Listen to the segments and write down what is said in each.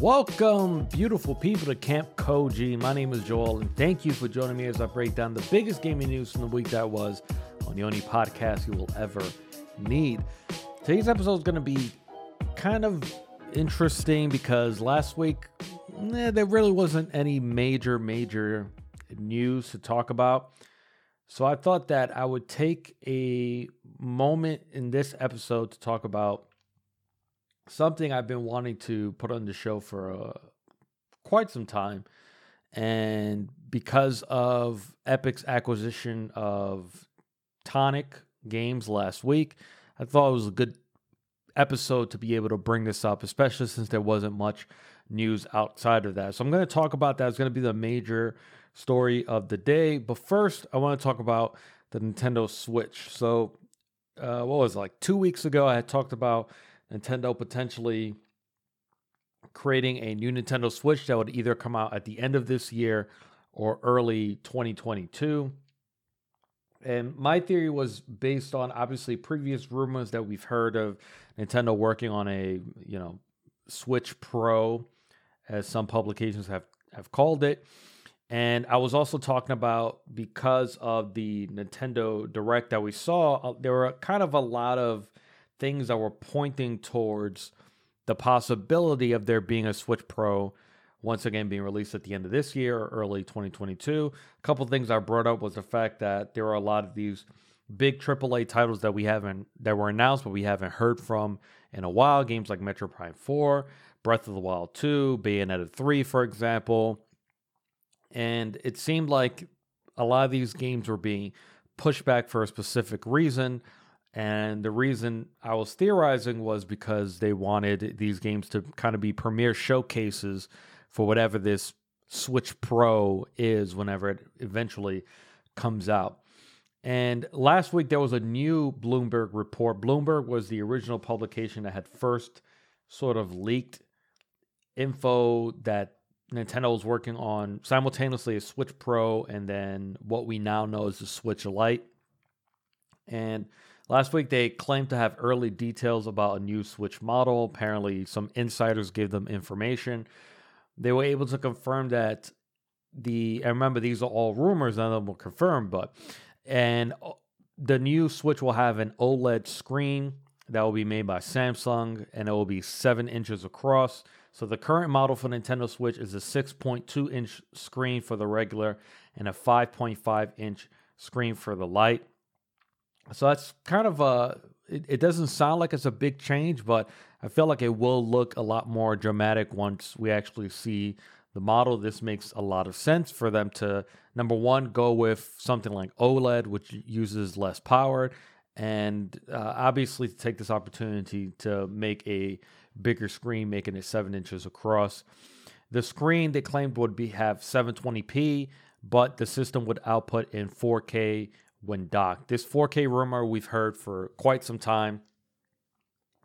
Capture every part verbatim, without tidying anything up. Welcome, beautiful people, to Camp Koji. My name is Joel, and thank you for joining me as I break down the biggest gaming news from the week that was on the only podcast you will ever need. Today's episode is going to be kind of interesting because last week eh, there really wasn't any major, major news to talk about. So I thought that I would take a moment in this episode to talk about something I've been wanting to put on the show for uh, quite some time. And because of Epic's acquisition of Tonic Games last week, I thought it was a good episode to be able to bring this up, especially since there wasn't much news outside of that. So I'm going to talk about that. It's going to be the major story of the day. But first, I want to talk about the Nintendo Switch. So uh, what was it, like two weeks ago, I had talked about Nintendo potentially creating a new Nintendo Switch that would either come out at the end of this year or early twenty twenty-two. And my theory was based on obviously previous rumors that we've heard of Nintendo working on a, you know, Switch Pro, as some publications have, have called it. And I was also talking about, because of the Nintendo Direct that we saw, there were kind of a lot of things that were pointing towards the possibility of there being a Switch Pro once again being released at the end of this year or early twenty twenty-two. A couple of things I brought up was the fact that there are a lot of these big triple A titles that we haven't, that were announced but we haven't heard from in a while. Games like Metroid Prime four, Breath of the Wild two, Bayonetta three, for example. And it seemed like a lot of these games were being pushed back for a specific reason. And the reason I was theorizing was because they wanted these games to kind of be premier showcases for whatever this Switch Pro is whenever it eventually comes out. And last week, there was a new Bloomberg report. Bloomberg was the original publication that had first sort of leaked info that Nintendo was working on simultaneously a Switch Pro and then what we now know as the Switch Lite. And last week, they claimed to have early details about a new Switch model. Apparently, some insiders gave them information. They were able to confirm that the, and remember, these are all rumors, none of them were confirmed, but, and the new Switch will have an OLED screen that will be made by Samsung, and it will be seven inches across. So the current model for Nintendo Switch is a six point two inch screen for the regular and a five point five inch screen for the Lite. So that's kind of a, it, it doesn't sound like it's a big change, but I feel like it will look a lot more dramatic once we actually see the model. This makes a lot of sense for them to, number one, go with something like OLED, which uses less power, and uh, obviously to take this opportunity to make a bigger screen, making it seven inches across. The screen they claimed would be have seven twenty p, but the system would output in four K when docked. This four K rumor we've heard for quite some time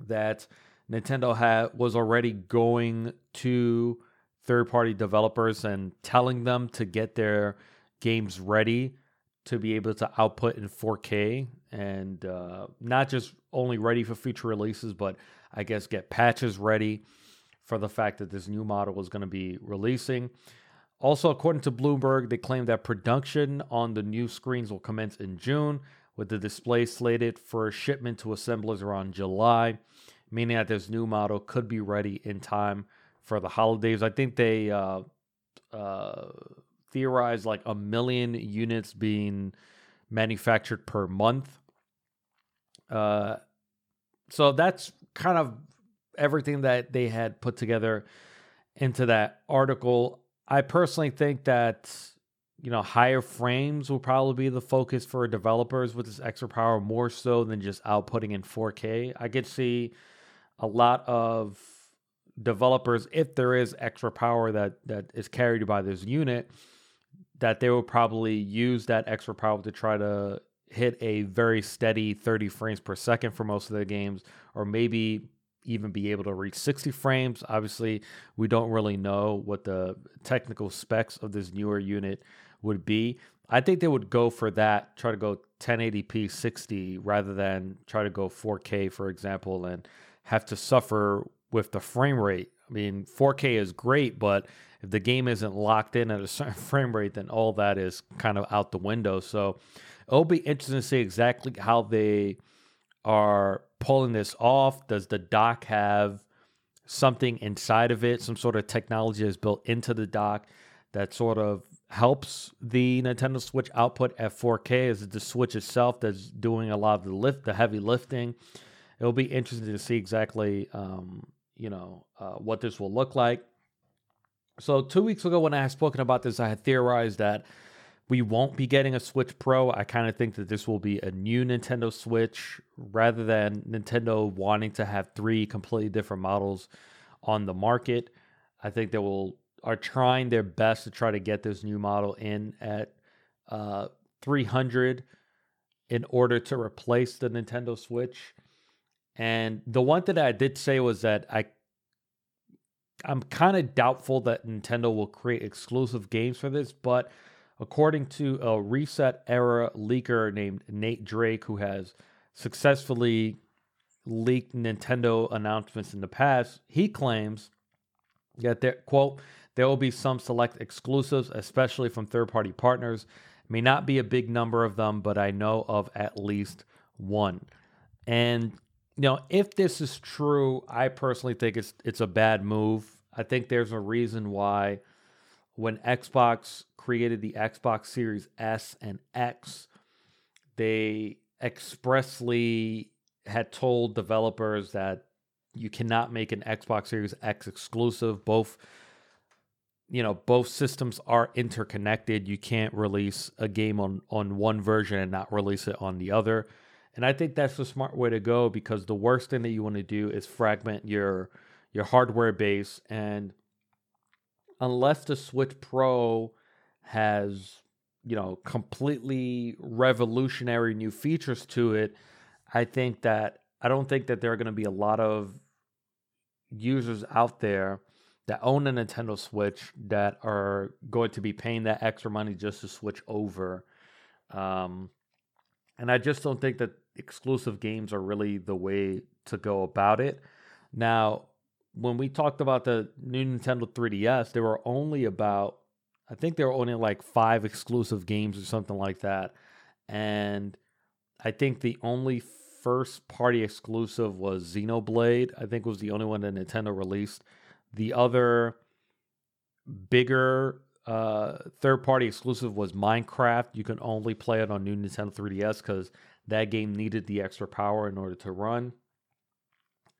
that Nintendo had was already going to third-party developers and telling them to get their games ready to be able to output in four K, and uh, not just only ready for future releases, but I guess get patches ready for the fact that this new model was going to be releasing. Also, according to Bloomberg, they claim that production on the new screens will commence in June, with the display slated for shipment to assemblers around July, meaning that this new model could be ready in time for the holidays. I think they uh, uh, theorized like a million units being manufactured per month. Uh, so that's kind of everything that they had put together into that article. I personally think that, you know, higher frames will probably be the focus for developers with this extra power, more so than just outputting in four K. I could see a lot of developers, if there is extra power that, that is carried by this unit, that they will probably use that extra power to try to hit a very steady thirty frames per second for most of their games, or maybe even be able to reach sixty frames. Obviously, we don't really know what the technical specs of this newer unit would be. I think they would go for that, try to go ten eighty p sixty rather than try to go four K, for example, and have to suffer with the frame rate. I mean, four K is great, but if the game isn't locked in at a certain frame rate, then all that is kind of out the window. So it'll be interesting to see exactly how they are pulling this off. Does the dock have something inside of it, some sort of technology is built into the dock that sort of helps the Nintendo Switch output at four K? Is it the Switch itself that's doing a lot of the lift, the heavy lifting? It'll be interesting to see exactly, um, you know, uh, what this will look like. So two weeks ago when I had spoken about this, I had theorized that we won't be getting a Switch Pro. I kind of think that this will be a new Nintendo Switch rather than Nintendo wanting to have three completely different models on the market. I think they will are trying their best to try to get this new model in at uh, three hundred in order to replace the Nintendo Switch. And the one thing that I did say was that I, I'm kind of doubtful that Nintendo will create exclusive games for this, but according to a Reset Era leaker named Nate Drake, who has successfully leaked Nintendo announcements in the past, he claims that, there, quote, there will be some select exclusives, especially from third-party partners. May not be a big number of them, but I know of at least one. And, you know, if this is true, I personally think it's it's a bad move. I think there's a reason why when Xbox created the Xbox Series S and X, they expressly had told developers that you cannot make an Xbox Series X exclusive. Both, you know, both systems are interconnected. You can't release a game on, on one version and not release it on the other. And I think that's the smart way to go, because the worst thing that you want to do is fragment your your hardware base. And unless the Switch Pro has, you know, completely revolutionary new features to it, I think that I don't think that there are going to be a lot of users out there that own a Nintendo Switch that are going to be paying that extra money just to switch over. Um, and I just don't think that exclusive games are really the way to go about it. Now, when we talked about the new Nintendo three D S, there were only about, I think there were only like five exclusive games or something like that. And I think the only first party exclusive was Xenoblade. I think was the only one that Nintendo released. The other bigger uh, third party exclusive was Minecraft. You can only play it on new Nintendo three D S because that game needed the extra power in order to run.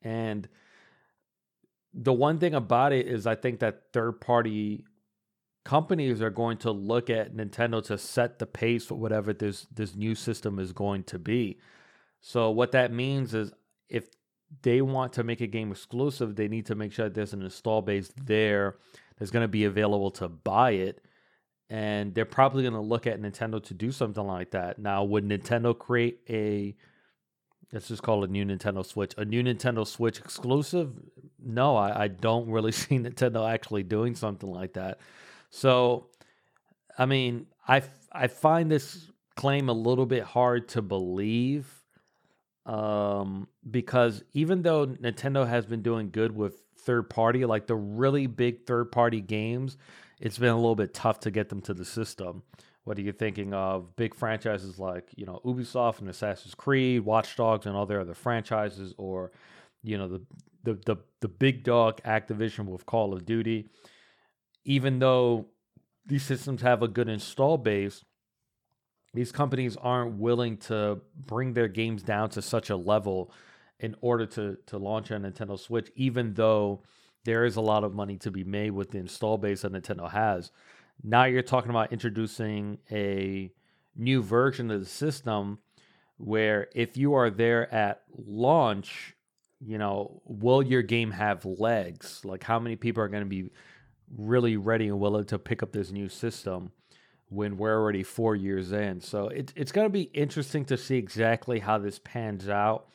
And the one thing about it is I think that third-party companies are going to look at Nintendo to set the pace for whatever this this new system is going to be. So what that means is if they want to make a game exclusive, they need to make sure that there's an install base there that's going to be available to buy it. And they're probably going to look at Nintendo to do something like that. Now, would Nintendo create a... let's just call it a new Nintendo Switch. A new Nintendo Switch exclusive? No, I, I don't really see Nintendo actually doing something like that. So, I mean, I, I find this claim a little bit hard to believe, um, because even though Nintendo has been doing good with third-party, like the really big third-party games, it's been a little bit tough to get them to the system. Whether you're thinking of big franchises like, you know, Ubisoft and Assassin's Creed, Watch Dogs and all their other franchises, or, you know, the, the the the big dog Activision with Call of Duty, even though these systems have a good install base, these companies aren't willing to bring their games down to such a level in order to to launch a Nintendo Switch, even though there is a lot of money to be made with the install base that Nintendo has. Now you're talking about introducing a new version of the system where if you are there at launch, you know, will your game have legs? Like, how many people are going to be really ready and willing to pick up this new system when we're already four years in? So it, it's going to be interesting to see exactly how this pans out.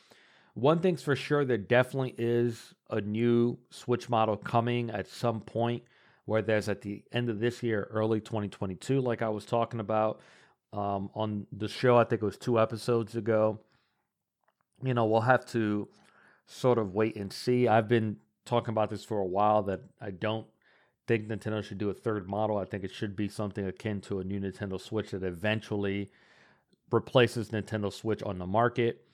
One thing's for sure, there definitely is a new Switch model coming at some point, whether it's at the end of this year, early twenty twenty-two, like I was talking about um, on the show. I think it was two episodes ago. You know, we'll have to sort of wait and see. I've been talking about this for a while that I don't think Nintendo should do a third model. I think it should be something akin to a new Nintendo Switch that eventually replaces Nintendo Switch on the market.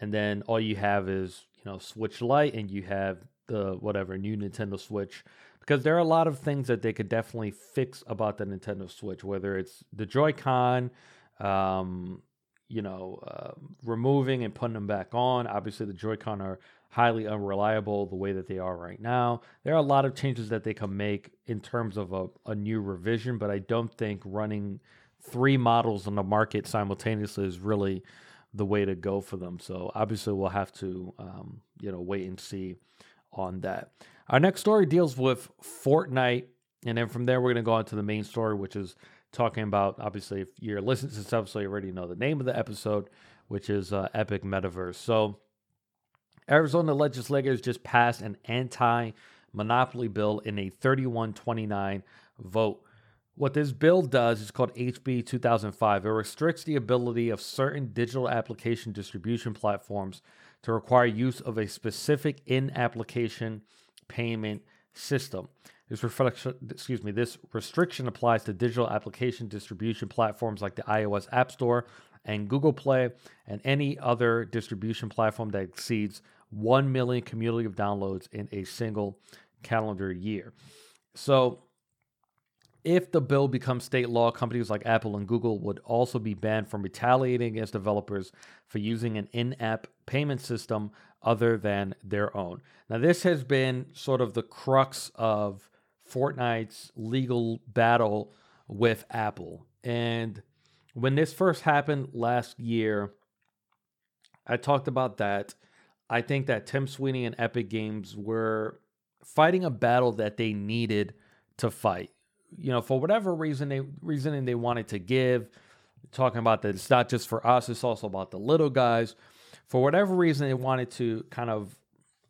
And then all you have is, you know, Switch Lite, and you have the whatever new Nintendo Switch, because there are a lot of things that they could definitely fix about the Nintendo Switch, whether it's the Joy-Con, um, you know, uh, removing and putting them back on. Obviously, the Joy-Con are highly unreliable the way that they are right now. There are a lot of changes that they can make in terms of a, a new revision, but I don't think running three models on the market simultaneously is really the way to go for them. So obviously we'll have to, um, you know, wait and see on that. Our next story deals with Fortnite. And then from there, we're going to go on to the main story, which is talking about, obviously, if you're listening to this episode, you already know the name of the episode, which is uh, Epic Metaverse. So Arizona legislators just passed an anti-monopoly bill in a thirty-one twenty-nine vote. What this bill does is called H B two thousand five. It restricts the ability of certain digital application distribution platforms to require use of a specific in-application payment system. This reflection, excuse me, this restriction applies to digital application distribution platforms like the iOS App Store and Google Play, and any other distribution platform that exceeds one million cumulative of downloads in a single calendar year. So, if the bill becomes state law, companies like Apple and Google would also be banned from retaliating against developers for using an in-app payment system other than their own. Now, this has been sort of the crux of Fortnite's legal battle with Apple. And when this first happened last year, I talked about that. I think that Tim Sweeney and Epic Games were fighting a battle that they needed to fight. You know, for whatever reason, they reasoning they wanted to give, talking about that it's not just for us, it's also about the little guys. For whatever reason, they wanted to kind of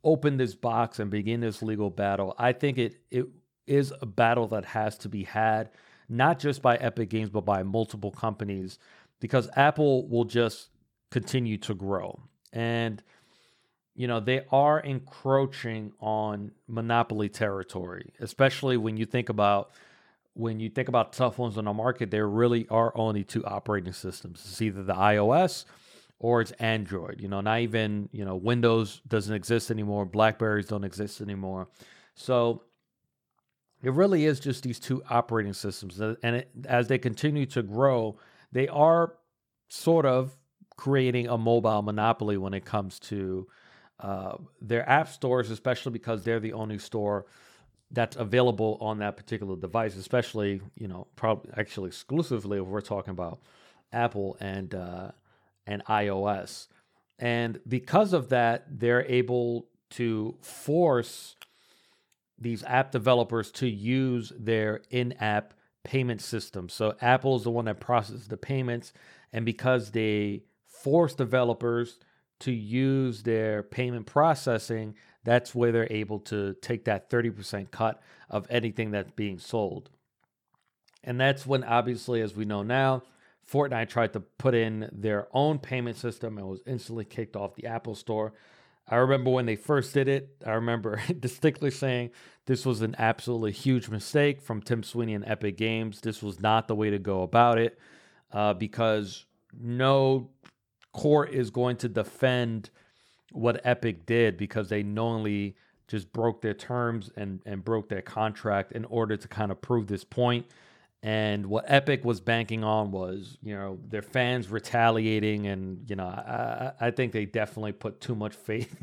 open this box and begin this legal battle. I think it it is a battle that has to be had, not just by Epic Games, but by multiple companies, because Apple will just continue to grow. And, you know, they are encroaching on monopoly territory, especially when you think about When you think about tough ones on the market, there really are only two operating systems. It's either the iOS or it's Android. You know, not even, you know, Windows doesn't exist anymore. BlackBerries don't exist anymore. So it really is just these two operating systems. And it, as they continue to grow, they are sort of creating a mobile monopoly when it comes to uh, their app stores, especially because they're the only store that's available on that particular device, especially, you know, probably actually exclusively if we're talking about Apple and uh, and iOS. And because of that, they're able to force these app developers to use their in-app payment system. So Apple is the one that processes the payments, and because they force developers to use their payment processing, that's where they're able to take that thirty percent cut of anything that's being sold. And that's when, obviously, as we know now, Fortnite tried to put in their own payment system and was instantly kicked off the Apple Store. I remember when they first did it, I remember distinctly saying this was an absolutely huge mistake from Tim Sweeney and Epic Games. This was not the way to go about it, uh, because no court is going to defend what Epic did, because they knowingly just broke their terms and, and broke their contract in order to kind of prove this point. And what Epic was banking on was, you know, their fans retaliating. And, you know, I, I think they definitely put too much faith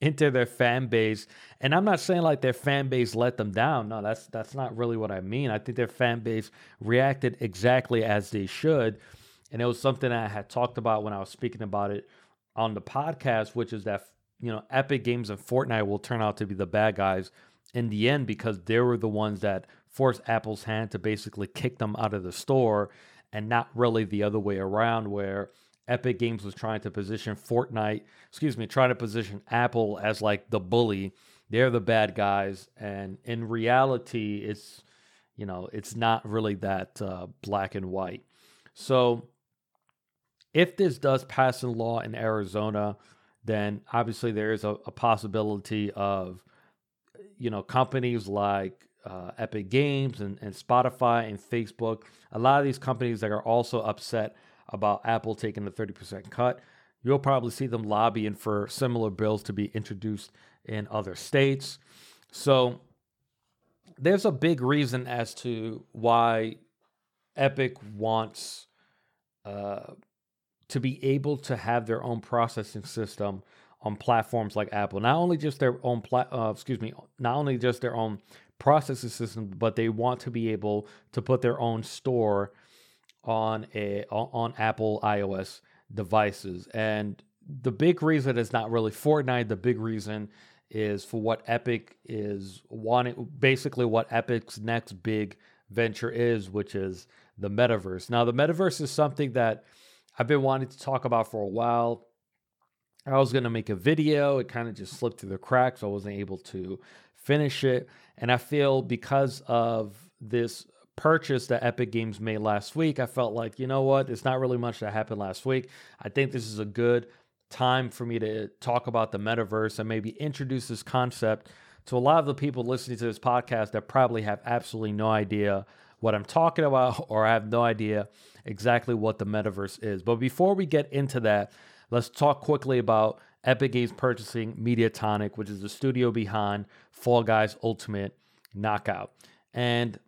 into their fan base. And I'm not saying like their fan base let them down. No, that's, that's not really what I mean. I think their fan base reacted exactly as they should. And it was something I had talked about when I was speaking about it on the podcast, which is that, you know, Epic Games and Fortnite will turn out to be the bad guys in the end, because they were the ones that forced Apple's hand to basically kick them out of the store, and not really the other way around, where Epic Games was trying to position Fortnite, excuse me, trying to position Apple as like the bully. They're the bad guys. And in reality, it's, you know, it's not really that uh, black and white. So if this does pass in law in Arizona, then obviously there is a, a possibility of you know, companies like uh, Epic Games and, and Spotify and Facebook, a lot of these companies that are also upset about Apple taking the thirty percent cut, you'll probably see them lobbying for similar bills to be introduced in other states. So there's a big reason as to why Epic wants uh, to be able to have their own processing system on platforms like Apple. Not only just their own, pla- uh, excuse me, not only just their own processing system, but they want to be able to put their own store on a on Apple iOS devices. And the big reason is not really Fortnite. The big reason is for what Epic is wanting, basically what Epic's next big venture is, which is the metaverse. Now, the metaverse is something that I've been wanting to talk about for a while. I was going to make a video. It kind of just slipped through the cracks. I wasn't able to finish it. And I feel because of this purchase that Epic Games made last week, I felt like, you know what, it's not really much that happened last week. I think this is a good time for me to talk about the metaverse and maybe introduce this concept to a lot of the people listening to this podcast that probably have absolutely no idea what I'm talking about, or I have no idea exactly what the metaverse is. But before we get into that, let's talk quickly about Epic Games purchasing Mediatonic, which is the studio behind Fall Guys Ultimate Knockout. And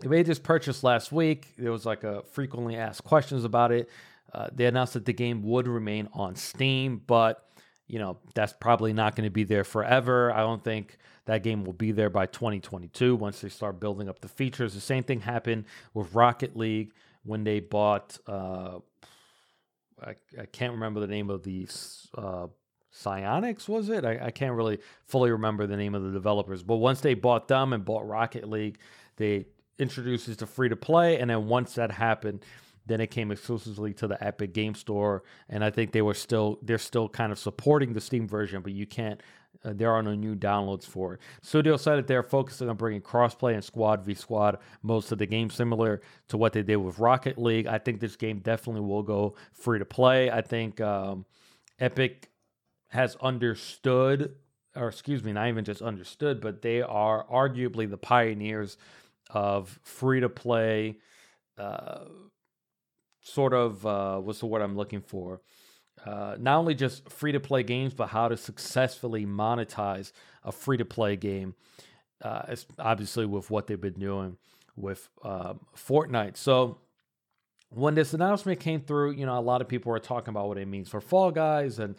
they made this purchase last week. There was like a frequently asked questions about it. Uh, they announced that the game would remain on Steam, but you know, that's probably not going to be there forever. I don't think that game will be there by twenty twenty-two once they start building up the features. The same thing happened with Rocket League when they bought, uh, I, I can't remember the name of the uh, Psyonix, was it? I, I can't really fully remember the name of the developers. But once they bought them and bought Rocket League, they introduced it to free-to-play. And then once that happened, then it came exclusively to the Epic Game Store, and I think they were still they're still kind of supporting the Steam version, but you can't. Uh, there are no new downloads for it. Studio said that they're focusing on bringing crossplay and squad v squad most of the game, similar to what they did with Rocket League. I think this game definitely will go free to play. I think um, Epic has understood, or excuse me, not even just understood, but they are arguably the pioneers of free to play. Uh, sort of, uh, what's the word I'm looking for? Uh, not only just free-to-play games, but how to successfully monetize a free-to-play game, uh, obviously with what they've been doing with um, Fortnite. So when this announcement came through, you know, a lot of people were talking about what it means for Fall Guys and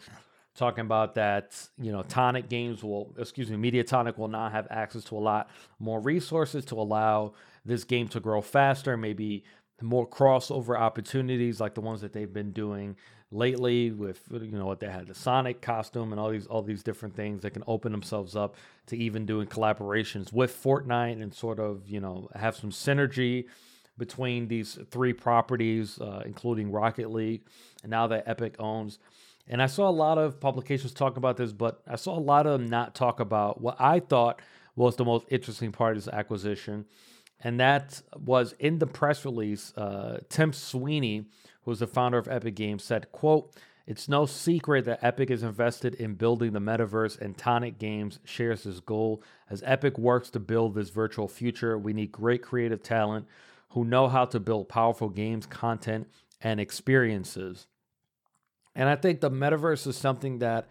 talking about that, you know, Tonic Games will, excuse me, Mediatonic will now have access to a lot more resources to allow this game to grow faster, maybe more crossover opportunities like the ones that they've been doing lately with, you know, what they had, the Sonic costume and all these all these different things that can open themselves up to even doing collaborations with Fortnite and sort of, you know, have some synergy between these three properties, uh, including Rocket League and now that Epic owns. And I saw a lot of publications talk about this, but I saw a lot of them not talk about what I thought was the most interesting part of this acquisition. And that was in the press release, uh, Tim Sweeney, who's the founder of Epic Games, said, quote, "It's no secret that Epic is invested in building the metaverse, and Tonic Games shares this goal. As Epic works to build this virtual future, we need great creative talent who know how to build powerful games, content, and experiences." And I think the metaverse is something that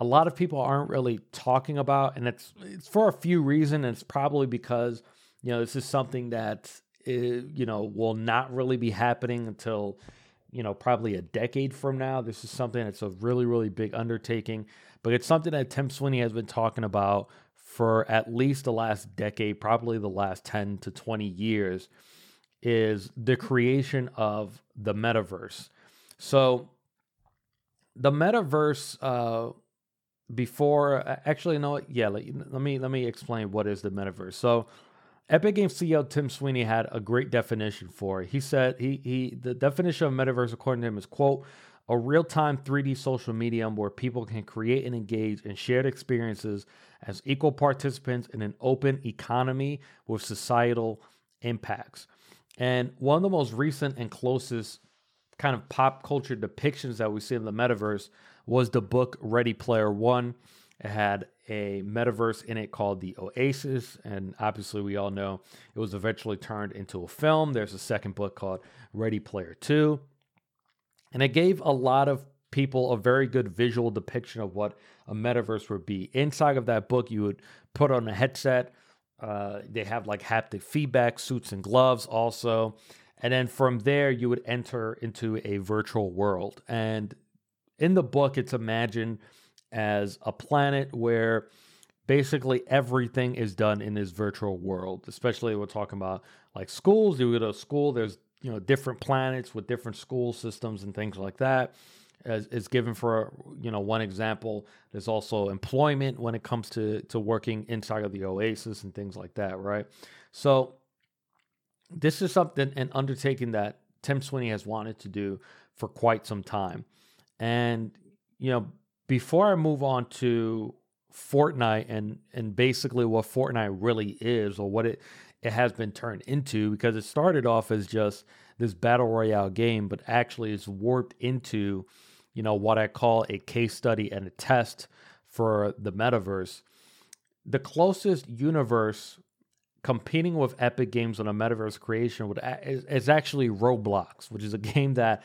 a lot of people aren't really talking about, and it's, it's for a few reasons. It's probably because, you know, this is something that, is, you know, will not really be happening until, you know, probably a decade from now. This is something that's a really, really big undertaking, but it's something that Tim Sweeney has been talking about for at least the last decade, probably the last ten to twenty years, is the creation of the metaverse. So the metaverse, uh, before, actually, no, yeah, let, let me, let me explain what is the metaverse. So Epic Games C E O Tim Sweeney had a great definition for it. He said he he the definition of metaverse, according to him, is, quote, "a real-time three D social medium where people can create and engage in shared experiences as equal participants in an open economy with societal impacts." And one of the most recent and closest kind of pop culture depictions that we see in the metaverse was the book Ready Player One, It had a metaverse in it called the Oasis, and obviously we all know it was eventually turned into a film. There's a second book called Ready Player Two, and it gave a lot of people a very good visual depiction of what a metaverse would be. Inside of that book, you would put on a headset. Uh, they have like haptic feedback, suits and gloves also. And then from there, you would enter into a virtual world. And in the book, it's imagined as a planet where basically everything is done in this virtual world, especially we're talking about like schools. You go to school, there's, you know, different planets with different school systems and things like that. As is given for, you know, one example, there's also employment when it comes to, to working inside of the Oasis and things like that, right? So this is something, an undertaking that Tim Sweeney has wanted to do for quite some time. And, you know, before I move on to Fortnite and, and basically what Fortnite really is or what it, it has been turned into, because it started off as just this battle royale game, but actually it's warped into, you know, what I call a case study and a test for the metaverse. The closest universe competing with Epic Games on a metaverse creation would is, is actually Roblox, which is a game that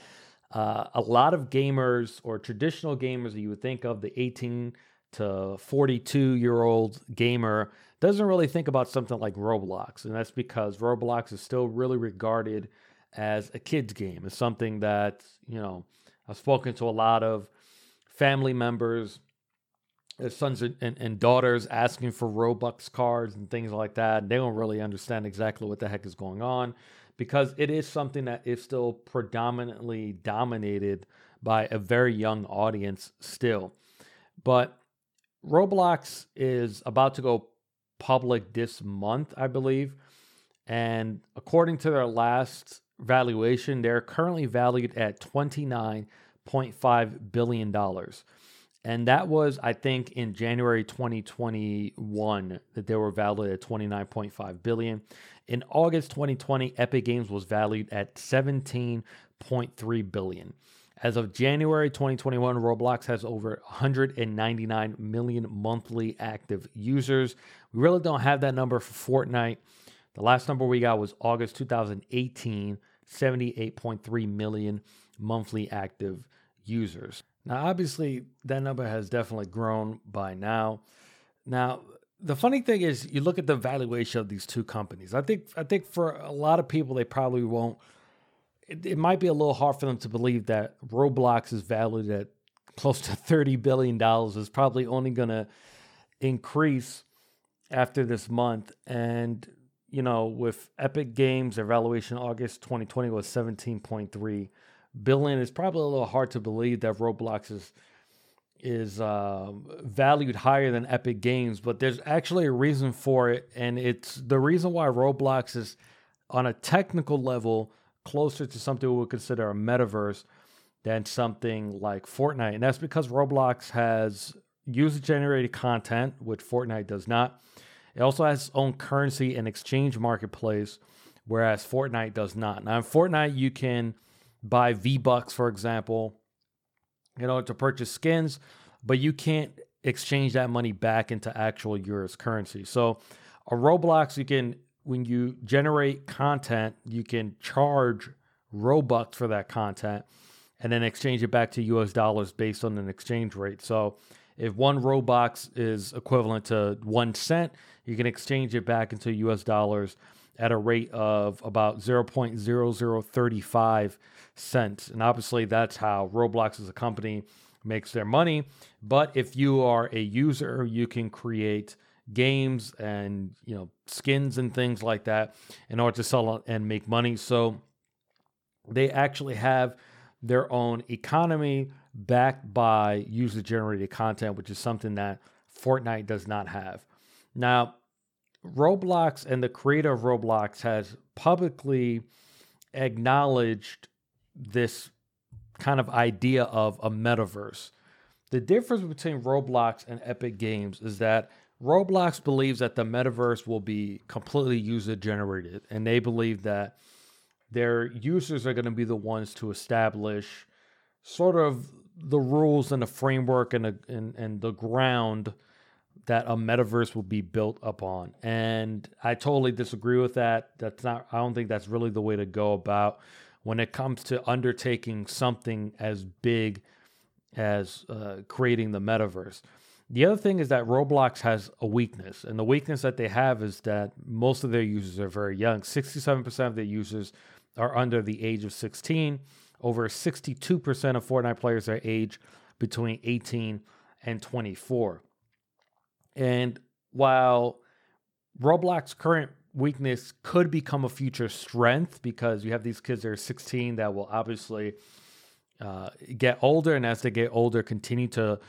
uh, a lot of gamers or traditional gamers that you would think of, the eighteen to forty-two year old gamer, doesn't really think about something like Roblox. And that's because Roblox is still really regarded as a kid's game. It's something that, you know, I've spoken to a lot of family members, their sons and, and, and daughters asking for Robux cards and things like that. They don't really understand exactly what the heck is going on because it is something that is still predominantly dominated by a very young audience still. But Roblox is about to go public this month, I believe. And according to their last valuation, they're currently valued at twenty-nine point five billion dollars. And that was, I think, in January twenty twenty-one that they were valued at twenty-nine point five billion dollars. In August twenty twenty, Epic Games was valued at seventeen point three billion dollars. As of January twenty twenty-one, Roblox has over one hundred ninety-nine million monthly active users. We really don't have that number for Fortnite. The last number we got was August twenty eighteen, seventy-eight point three million monthly active users. Now, obviously, that number has definitely grown by now. Now, the funny thing is, you look at the valuation of these two companies. I think, I think for a lot of people, they probably won't. It, it might be a little hard for them to believe that Roblox is valued at close to thirty billion dollars. It's probably only going to increase after this month. And you know, with Epic Games, their valuation August twenty twenty was seventeen point three billion dollars. It's probably a little hard to believe that Roblox is is uh, valued higher than Epic Games, but there's actually a reason for it, and it's the reason why Roblox is on a technical level closer to something we would consider a metaverse than something like Fortnite, and that's because Roblox has user-generated content, which Fortnite does not. It also has its own currency and exchange marketplace, whereas Fortnite does not. Now, in Fortnite, you can buy V-Bucks, for example, you know, to purchase skins, but you can't exchange that money back into actual euros currency. So, on Roblox, you can, when you generate content, you can charge Robux for that content and then exchange it back to U S dollars based on an exchange rate. So, if one Robux is equivalent to one cent, you can exchange it back into U S dollars at a rate of about zero point zero zero three five cents. And obviously that's how Roblox as a company makes their money. But if you are a user, you can create games and, you know, skins and things like that in order to sell and make money. So they actually have their own economy backed by user-generated content, which is something that Fortnite does not have. Now, Roblox and the creator of Roblox has publicly acknowledged this kind of idea of a metaverse. The difference between Roblox and Epic Games is that Roblox believes that the metaverse will be completely user-generated, and they believe that their users are going to be the ones to establish sort of the rules and the framework and the, and, and the ground that a metaverse will be built upon. And I totally disagree with that. That's not, I don't think that's really the way to go about when it comes to undertaking something as big as uh, creating the metaverse. The other thing is that Roblox has a weakness, and the weakness that they have is that most of their users are very young. sixty-seven percent of their users are under the age of sixteen. Over sixty-two percent of Fortnite players are aged between eighteen and twenty-four. And while Roblox's current weakness could become a future strength, because you have these kids that are sixteen that will obviously uh, get older, and as they get older, continue to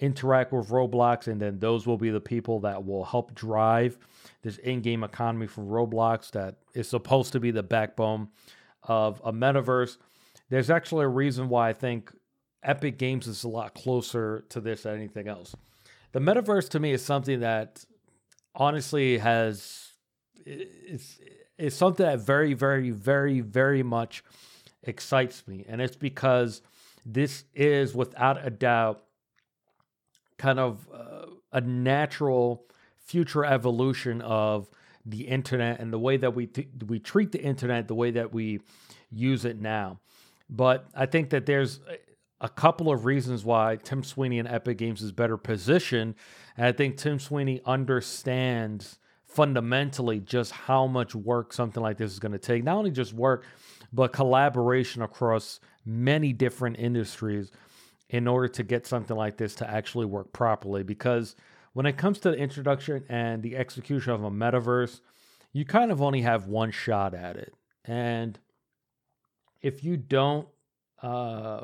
interact with Roblox, and then those will be the people that will help drive this in-game economy for Roblox that is supposed to be the backbone of a metaverse. There's actually a reason why I think Epic Games is a lot closer to this than anything else. The metaverse to me is something that honestly has, it's, it's something that very, very, very, very much excites me. And it's because this is without a doubt kind of uh, a natural future evolution of the internet and the way that we th- we treat the internet, the way that we use it now. But I think that there's a couple of reasons why Tim Sweeney and Epic Games is better positioned. And I think Tim Sweeney understands fundamentally just how much work something like this is going to take. Not only just work, but collaboration across many different industries in order to get something like this to actually work properly. Because when it comes to the introduction and the execution of a metaverse, you kind of only have one shot at it. And if you don't uh,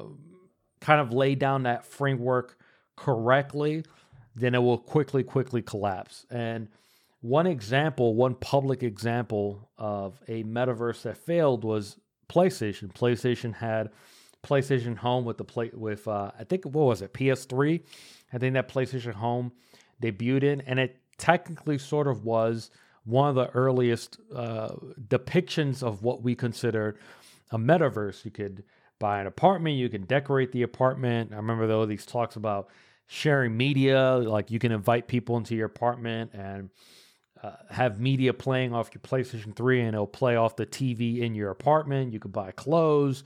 kind of lay down that framework correctly, then it will quickly, quickly collapse. And one example, one public example of a metaverse that failed was PlayStation. PlayStation had PlayStation Home with the play with uh, I think what was it P S three. I think that PlayStation Home debuted in, and it technically sort of was one of the earliest uh, depictions of what we considered a metaverse. You could buy an apartment, you can decorate the apartment. I remember there were these talks about sharing media, like you can invite people into your apartment and uh, have media playing off your PlayStation three, and it'll play off the T V in your apartment. You could buy clothes.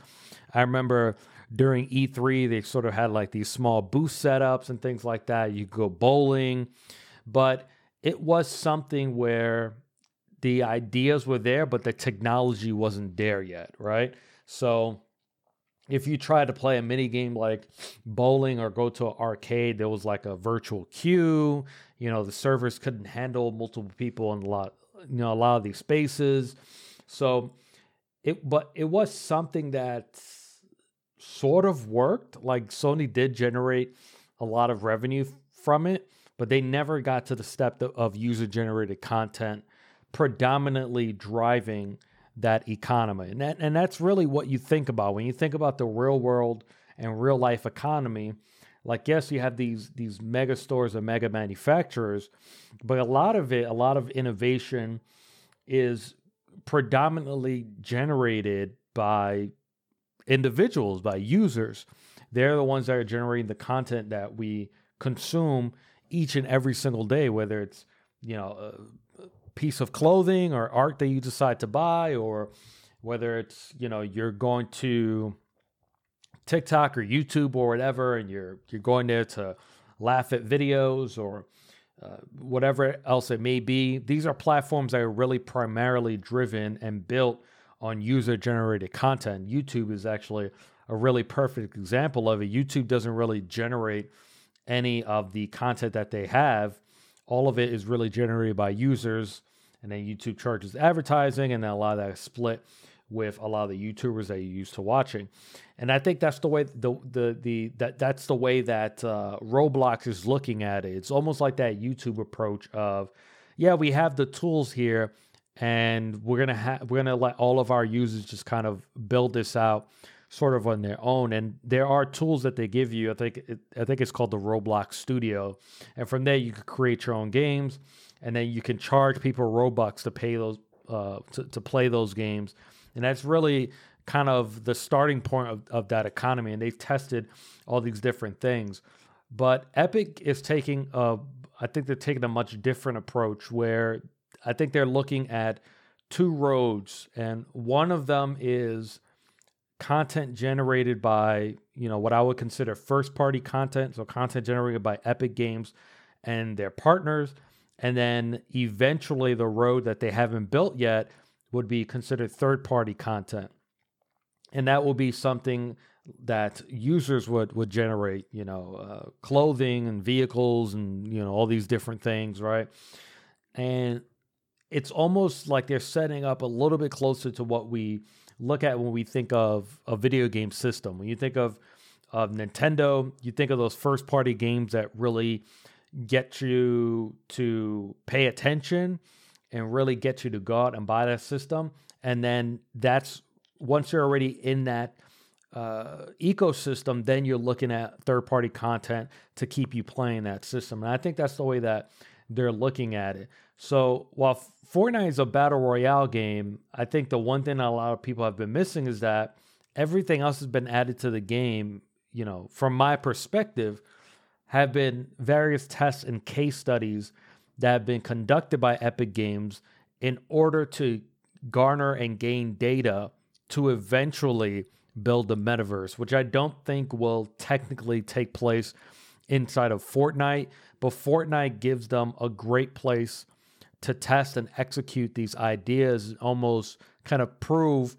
I remember during E three, they sort of had like these small booth setups and things like that. You could go bowling, but it was something where the ideas were there, but the technology wasn't there yet, right? So if you tried to play a mini game like bowling or go to an arcade, there was like a virtual queue. You know, the servers couldn't handle multiple people in a lot, you know, a lot of these spaces. So it, but it was something that sort of worked. Like Sony did generate a lot of revenue from it, but they never got to the step of user-generated content predominantly driving that economy. And that, and that's really what you think about when you think about the real world and real life economy. Like, yes, you have these, these mega stores and mega manufacturers, but a lot of it, a lot of innovation is predominantly generated by individuals, by users. They're the ones that are generating the content that we consume each and every single day, whether it's, you know, a piece of clothing or art that you decide to buy, or whether it's, you know, you're going to TikTok or YouTube or whatever, and you're you're going there to laugh at videos or uh, whatever else it may be. These are platforms that are really primarily driven and built on user-generated content. YouTube is actually a really perfect example of it. YouTube doesn't really generate any of the content that they have. All of it is really generated by users, and then YouTube charges advertising, and then a lot of that is split with a lot of the YouTubers that you're used to watching. And I think that's the way the the the that that's the way that uh, Roblox is looking at it. It's almost like that YouTube approach of, yeah, we have the tools here, and we're gonna ha- we're gonna let all of our users just kind of build this out sort of on their own. And there are tools that they give you. I think it, I think it's called the Roblox Studio. And from there, you can create your own games, and then you can charge people Robux to pay those uh, to, to play those games. And that's really kind of the starting point of, of that economy, and they've tested all these different things. But Epic is taking a, I think they're taking a much different approach, where I think they're looking at two roads, and one of them is content generated by, you know, what I would consider first-party content, so content generated by Epic Games and their partners, and then eventually the road that they haven't built yet would be considered third-party content. And that will be something that users would, would generate, you know, uh, clothing and vehicles and, you know, all these different things, right? And it's almost like they're setting up a little bit closer to what we look at when we think of a video game system. When you think of, of Nintendo, you think of those first-party games that really get you to pay attention and really get you to go out and buy that system. And then that's, once you're already in that uh, ecosystem, then you're looking at third-party content to keep you playing that system. And I think that's the way that they're looking at it. So while Fortnite is a battle royale game, I think the one thing that a lot of people have been missing is that everything else has been added to the game, you know, from my perspective, have been various tests and case studies that have been conducted by Epic Games in order to garner and gain data to eventually build the metaverse, which I don't think will technically take place inside of Fortnite, but Fortnite gives them a great place to test and execute these ideas, and almost kind of prove,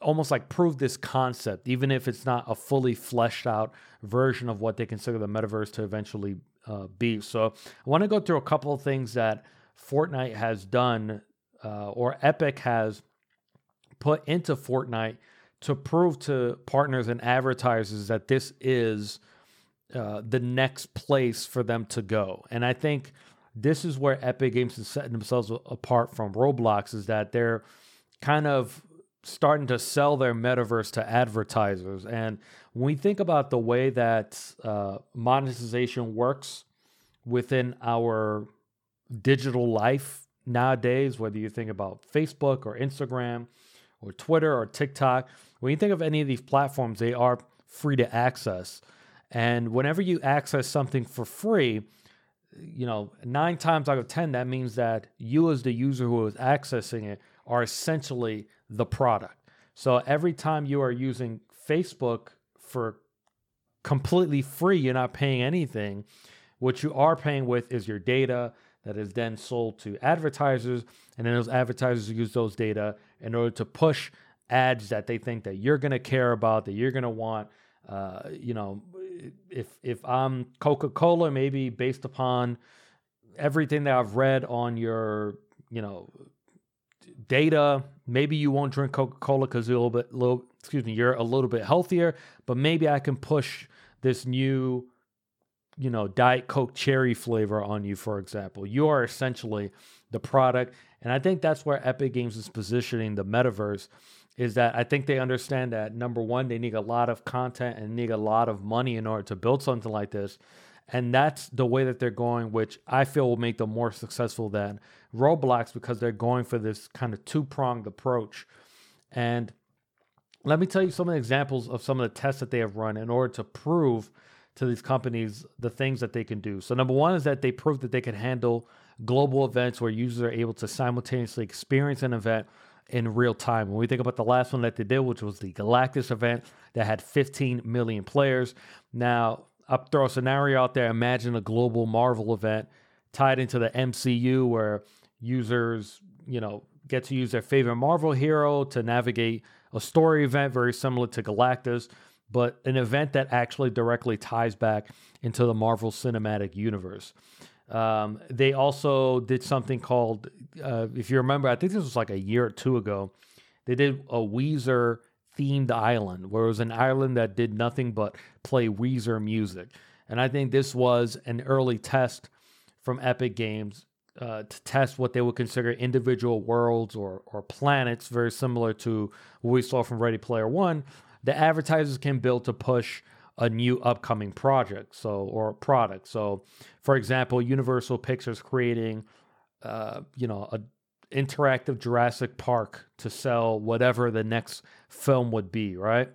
almost like prove this concept, even if it's not a fully fleshed out version of what they consider the metaverse to eventually uh, be. So I want to go through a couple of things that Fortnite has done uh, or Epic has put into Fortnite to prove to partners and advertisers that this is Uh, the next place for them to go. And I think this is where Epic Games is setting themselves apart from Roblox, is that they're kind of starting to sell their metaverse to advertisers. And when we think about the way that uh, monetization works within our digital life nowadays, whether you think about Facebook or Instagram or Twitter or TikTok, when you think of any of these platforms, they are free to access. And whenever you access something for free, you know, nine times out of ten, that means that you as the user who is accessing it are essentially the product. So every time you are using Facebook for completely free, you're not paying anything. What you are paying with is your data that is then sold to advertisers. And then those advertisers use those data in order to push ads that they think that you're going to care about, that you're going to want. Uh, you know, if if I'm Coca-Cola, maybe based upon everything that I've read on your, you know, data, maybe you won't drink Coca-Cola because you're a little bit, little, excuse me, you're a little bit healthier, but maybe I can push this new, you know, Diet Coke cherry flavor on you, for example. You are essentially the product. And I think that's where Epic Games is positioning the metaverse, is that I think they understand that, number one, they need a lot of content and need a lot of money in order to build something like this. And that's the way that they're going, which I feel will make them more successful than Roblox, because they're going for this kind of two-pronged approach. And let me tell you some of the examples of some of the tests that they have run in order to prove to these companies the things that they can do. So number one is that they proved that they can handle global events where users are able to simultaneously experience an event in real time. When we think about the last one that they did, which was the Galactus event that had fifteen million players. Now, I'll throw a scenario out there. Imagine a global Marvel event tied into the M C U where users, you know, get to use their favorite Marvel hero to navigate a story event very similar to Galactus, but an event that actually directly ties back into the Marvel Cinematic Universe. Um, they also did something called, uh, if you remember, I think this was like a year or two ago, they did a Weezer themed island, where it was an island that did nothing but play Weezer music. And I think this was an early test from Epic Games uh, to test what they would consider individual worlds or, or planets, very similar to what we saw from Ready Player One, that advertisers can build to push a new upcoming project, so or product. So, for example, Universal Pictures creating, uh, you know, a interactive Jurassic Park to sell whatever the next film would be, right?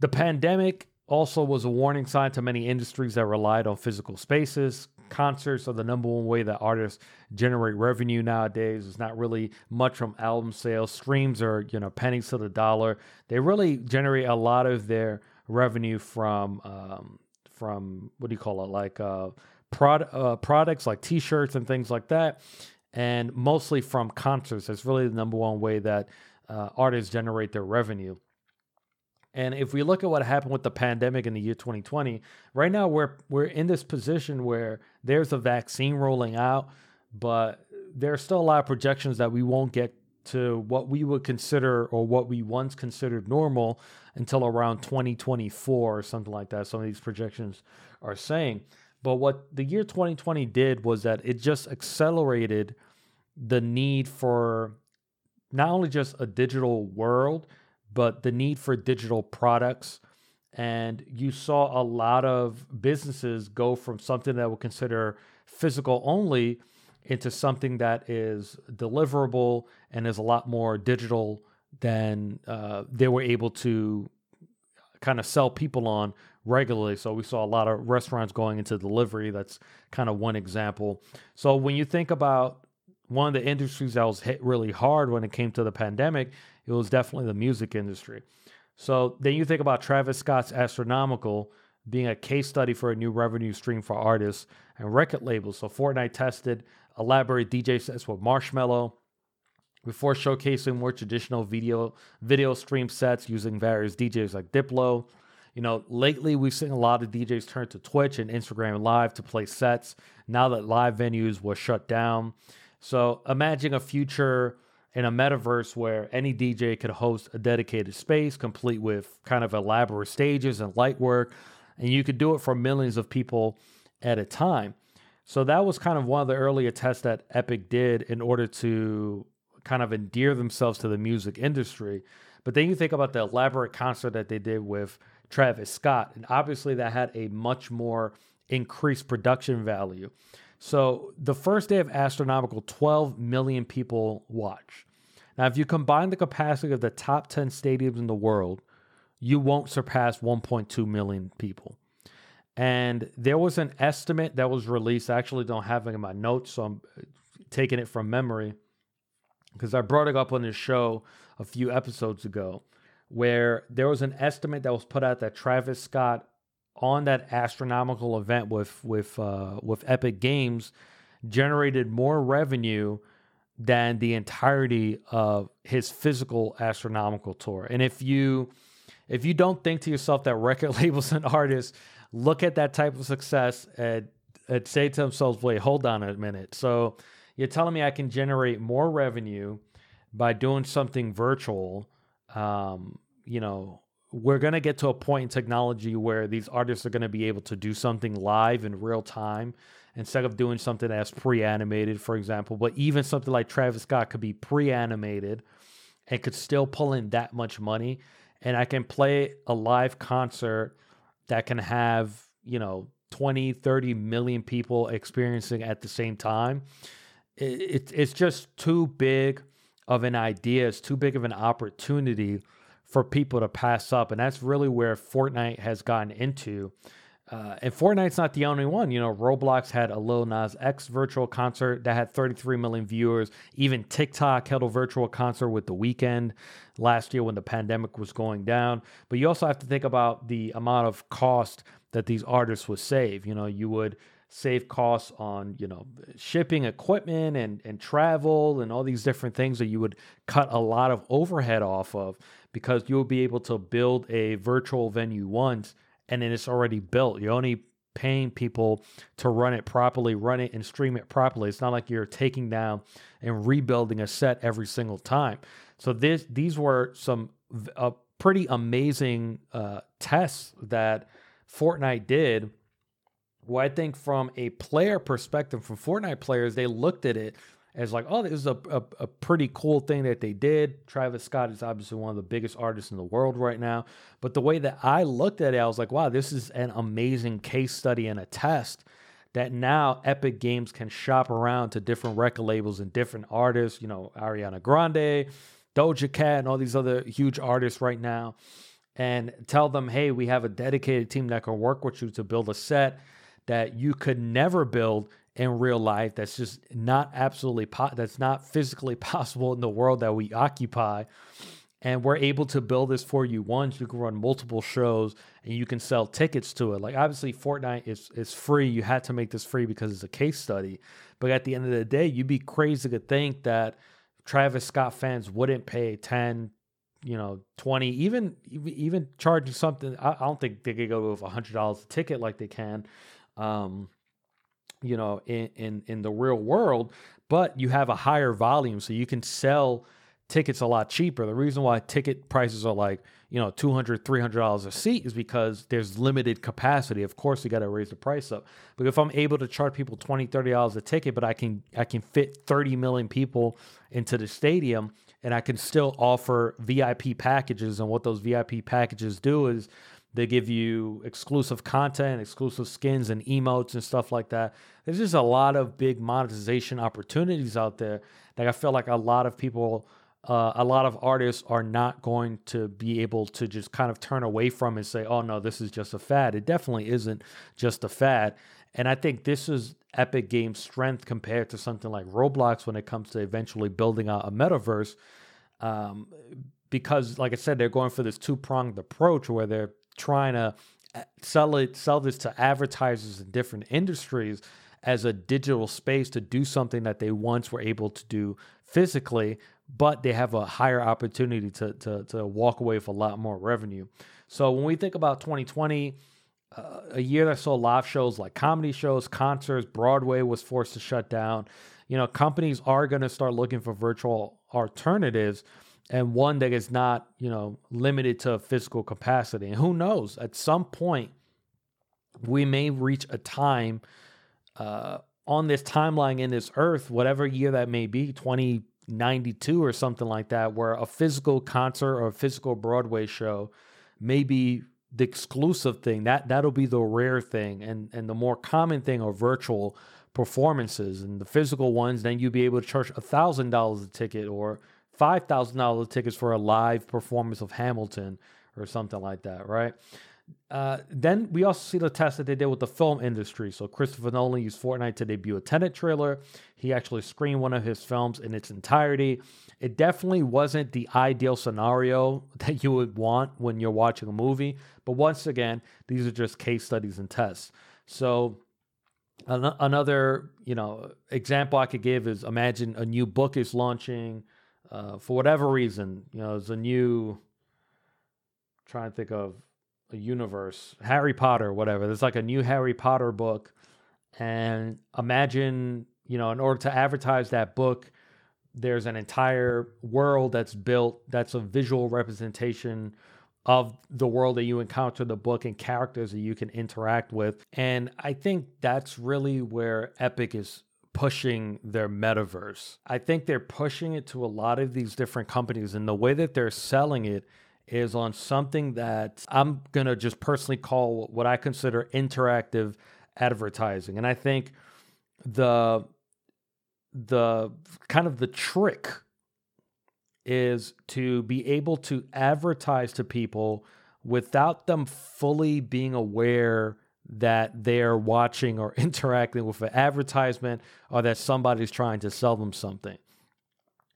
The pandemic also was a warning sign to many industries that relied on physical spaces. Concerts are the number one way that artists generate revenue nowadays. It's not really much from album sales. Streams are, you know, pennies to the dollar. They really generate a lot of their revenue from, um, from what do you call it? Like uh, prod- uh, products like T-shirts and things like that. And mostly from concerts. That's really the number one way that uh, artists generate their revenue. And if we look at what happened with the pandemic in the year twenty twenty, right now we're we're in this position where there's a vaccine rolling out, but there's still a lot of projections that we won't get to what we would consider or what we once considered normal until around twenty twenty-four or something like that. Some of these projections are saying. But what the year twenty twenty did was that it just accelerated the need for not only just a digital world, but the need for digital products. And you saw a lot of businesses go from something that would consider physical only into something that is deliverable and is a lot more digital than uh, they were able to kind of sell people on regularly. So we saw a lot of restaurants going into delivery. That's kind of one example. So when you think about one of the industries that was hit really hard when it came to the pandemic, it was definitely the music industry. So then you think about Travis Scott's Astronomical being a case study for a new revenue stream for artists and record labels. So Fortnite tested elaborate D J sets with Marshmello before showcasing more traditional video video stream sets using various D Js like Diplo. You know, lately we've seen a lot of D Js turn to Twitch and Instagram Live to play sets now that live venues were shut down. So imagine a future in a metaverse where any D J could host a dedicated space complete with kind of elaborate stages and light work, and you could do it for millions of people at a time. So that was kind of one of the earlier tests that Epic did in order to kind of endear themselves to the music industry. But then you think about the elaborate concert that they did with Travis Scott, and obviously that had a much more increased production value. So the first day of Astronomical, twelve million people watch. Now, if you combine the capacity of the top ten stadiums in the world, you won't surpass one point two million people. And there was an estimate that was released. I actually don't have it in my notes, so I'm taking it from memory because I brought it up on this show a few episodes ago, where there was an estimate that was put out that Travis Scott on that Astronomical event with with uh, with Epic Games generated more revenue than the entirety of his physical Astronomical tour. And if you if you don't think to yourself that record labels and artists look at that type of success and, and say to themselves, wait, hold on a minute. So you're telling me I can generate more revenue by doing something virtual, um, you know, we're going to get to a point in technology where these artists are going to be able to do something live in real time instead of doing something that's pre-animated, for example. But even something like Travis Scott could be pre-animated and could still pull in that much money. And I can play a live concert that can have, you know, twenty, thirty million people experiencing at the same time. It, it, it's just too big of an idea. It's too big of an opportunity for people to pass up. And that's really where Fortnite has gotten into. Uh, and Fortnite's not the only one. You know, Roblox had a Lil Nas X virtual concert that had thirty-three million viewers. Even TikTok held a virtual concert with The Weeknd last year when the pandemic was going down. But you also have to think about the amount of cost that these artists would save. You know, you would save costs on, you know, shipping equipment and, and travel and all these different things that you would cut a lot of overhead off of, because you'll be able to build a virtual venue once and then it's already built. You're only paying people to run it properly, run it and stream it properly. It's not like you're taking down and rebuilding a set every single time. So this, these were some uh, pretty amazing uh, tests that Fortnite did. Well, I think from a player perspective, from Fortnite players, they looked at it as like, oh, this is a, a, a pretty cool thing that they did. Travis Scott is obviously one of the biggest artists in the world right now. But the way that I looked at it, I was like, wow, this is an amazing case study and a test that now Epic Games can shop around to different record labels and different artists, you know, Ariana Grande, Doja Cat, and all these other huge artists right now, and tell them, hey, we have a dedicated team that can work with you to build a set that you could never build in real life. That's just not absolutely, po- that's not physically possible in the world that we occupy. And we're able to build this for you. Once you can run multiple shows and you can sell tickets to it. Like, obviously Fortnite is, is free. You had to make this free because it's a case study. But at the end of the day, you'd be crazy to think that Travis Scott fans wouldn't pay ten, you know, twenty, even, even charging something. I, I don't think they could go with a hundred dollars a ticket like they can, um, you know, in, in, in the real world, but you have a higher volume so you can sell tickets a lot cheaper. The reason why ticket prices are like, you know, two hundred, three hundred dollars a seat is because there's limited capacity. Of course, you got to raise the price up. But if I'm able to charge people twenty, thirty dollars a ticket, but I can, I can fit thirty million people into the stadium and I can still offer V I P packages. And what those V I P packages do is they give you exclusive content, exclusive skins and emotes and stuff like that. There's just a lot of big monetization opportunities out there that I feel like a lot of people, uh, a lot of artists are not going to be able to just kind of turn away from and say, oh no, this is just a fad. It definitely isn't just a fad. And I think this is Epic Games' strength compared to something like Roblox when it comes to eventually building out a metaverse. Um, because like I said, they're going for this two-pronged approach where they're trying to sell it, sell this to advertisers in different industries as a digital space to do something that they once were able to do physically, but they have a higher opportunity to, to, to walk away with a lot more revenue. So when we think about twenty twenty, uh, a year that saw live shows like comedy shows, concerts, Broadway was forced to shut down. You know, companies are going to start looking for virtual alternatives, and one that is not, you know, limited to physical capacity. And who knows, at some point, we may reach a time uh, on this timeline in this earth, whatever year that may be, twenty ninety-two or something like that, where a physical concert or a physical Broadway show may be the exclusive thing. That, that'll be the rare thing. And, and the more common thing are virtual performances. And the physical ones, then you'll be able to charge one thousand dollars a ticket or five thousand dollars tickets for a live performance of Hamilton or something like that, right? Uh, then we also see the test that they did with the film industry. So Christopher Nolan used Fortnite to debut a Tenet trailer. He actually screened one of his films in its entirety. It definitely wasn't the ideal scenario that you would want when you're watching a movie. But once again, these are just case studies and tests. So an- another, you know, example I could give is imagine a new book is launching. Uh, for whatever reason, you know, there's a new, I'm trying to think of a universe, Harry Potter, whatever. There's like a new Harry Potter book. And imagine, you know, in order to advertise that book, there's an entire world that's built that's a visual representation of the world that you encounter in the book and characters that you can interact with. And I think that's really where Epic is pushing their metaverse. I think they're pushing it to a lot of these different companies, and the way that they're selling it is on something that I'm going to just personally call what I consider interactive advertising. And I think the the kind of the trick is to be able to advertise to people without them fully being aware that they're watching or interacting with an advertisement or that somebody's trying to sell them something.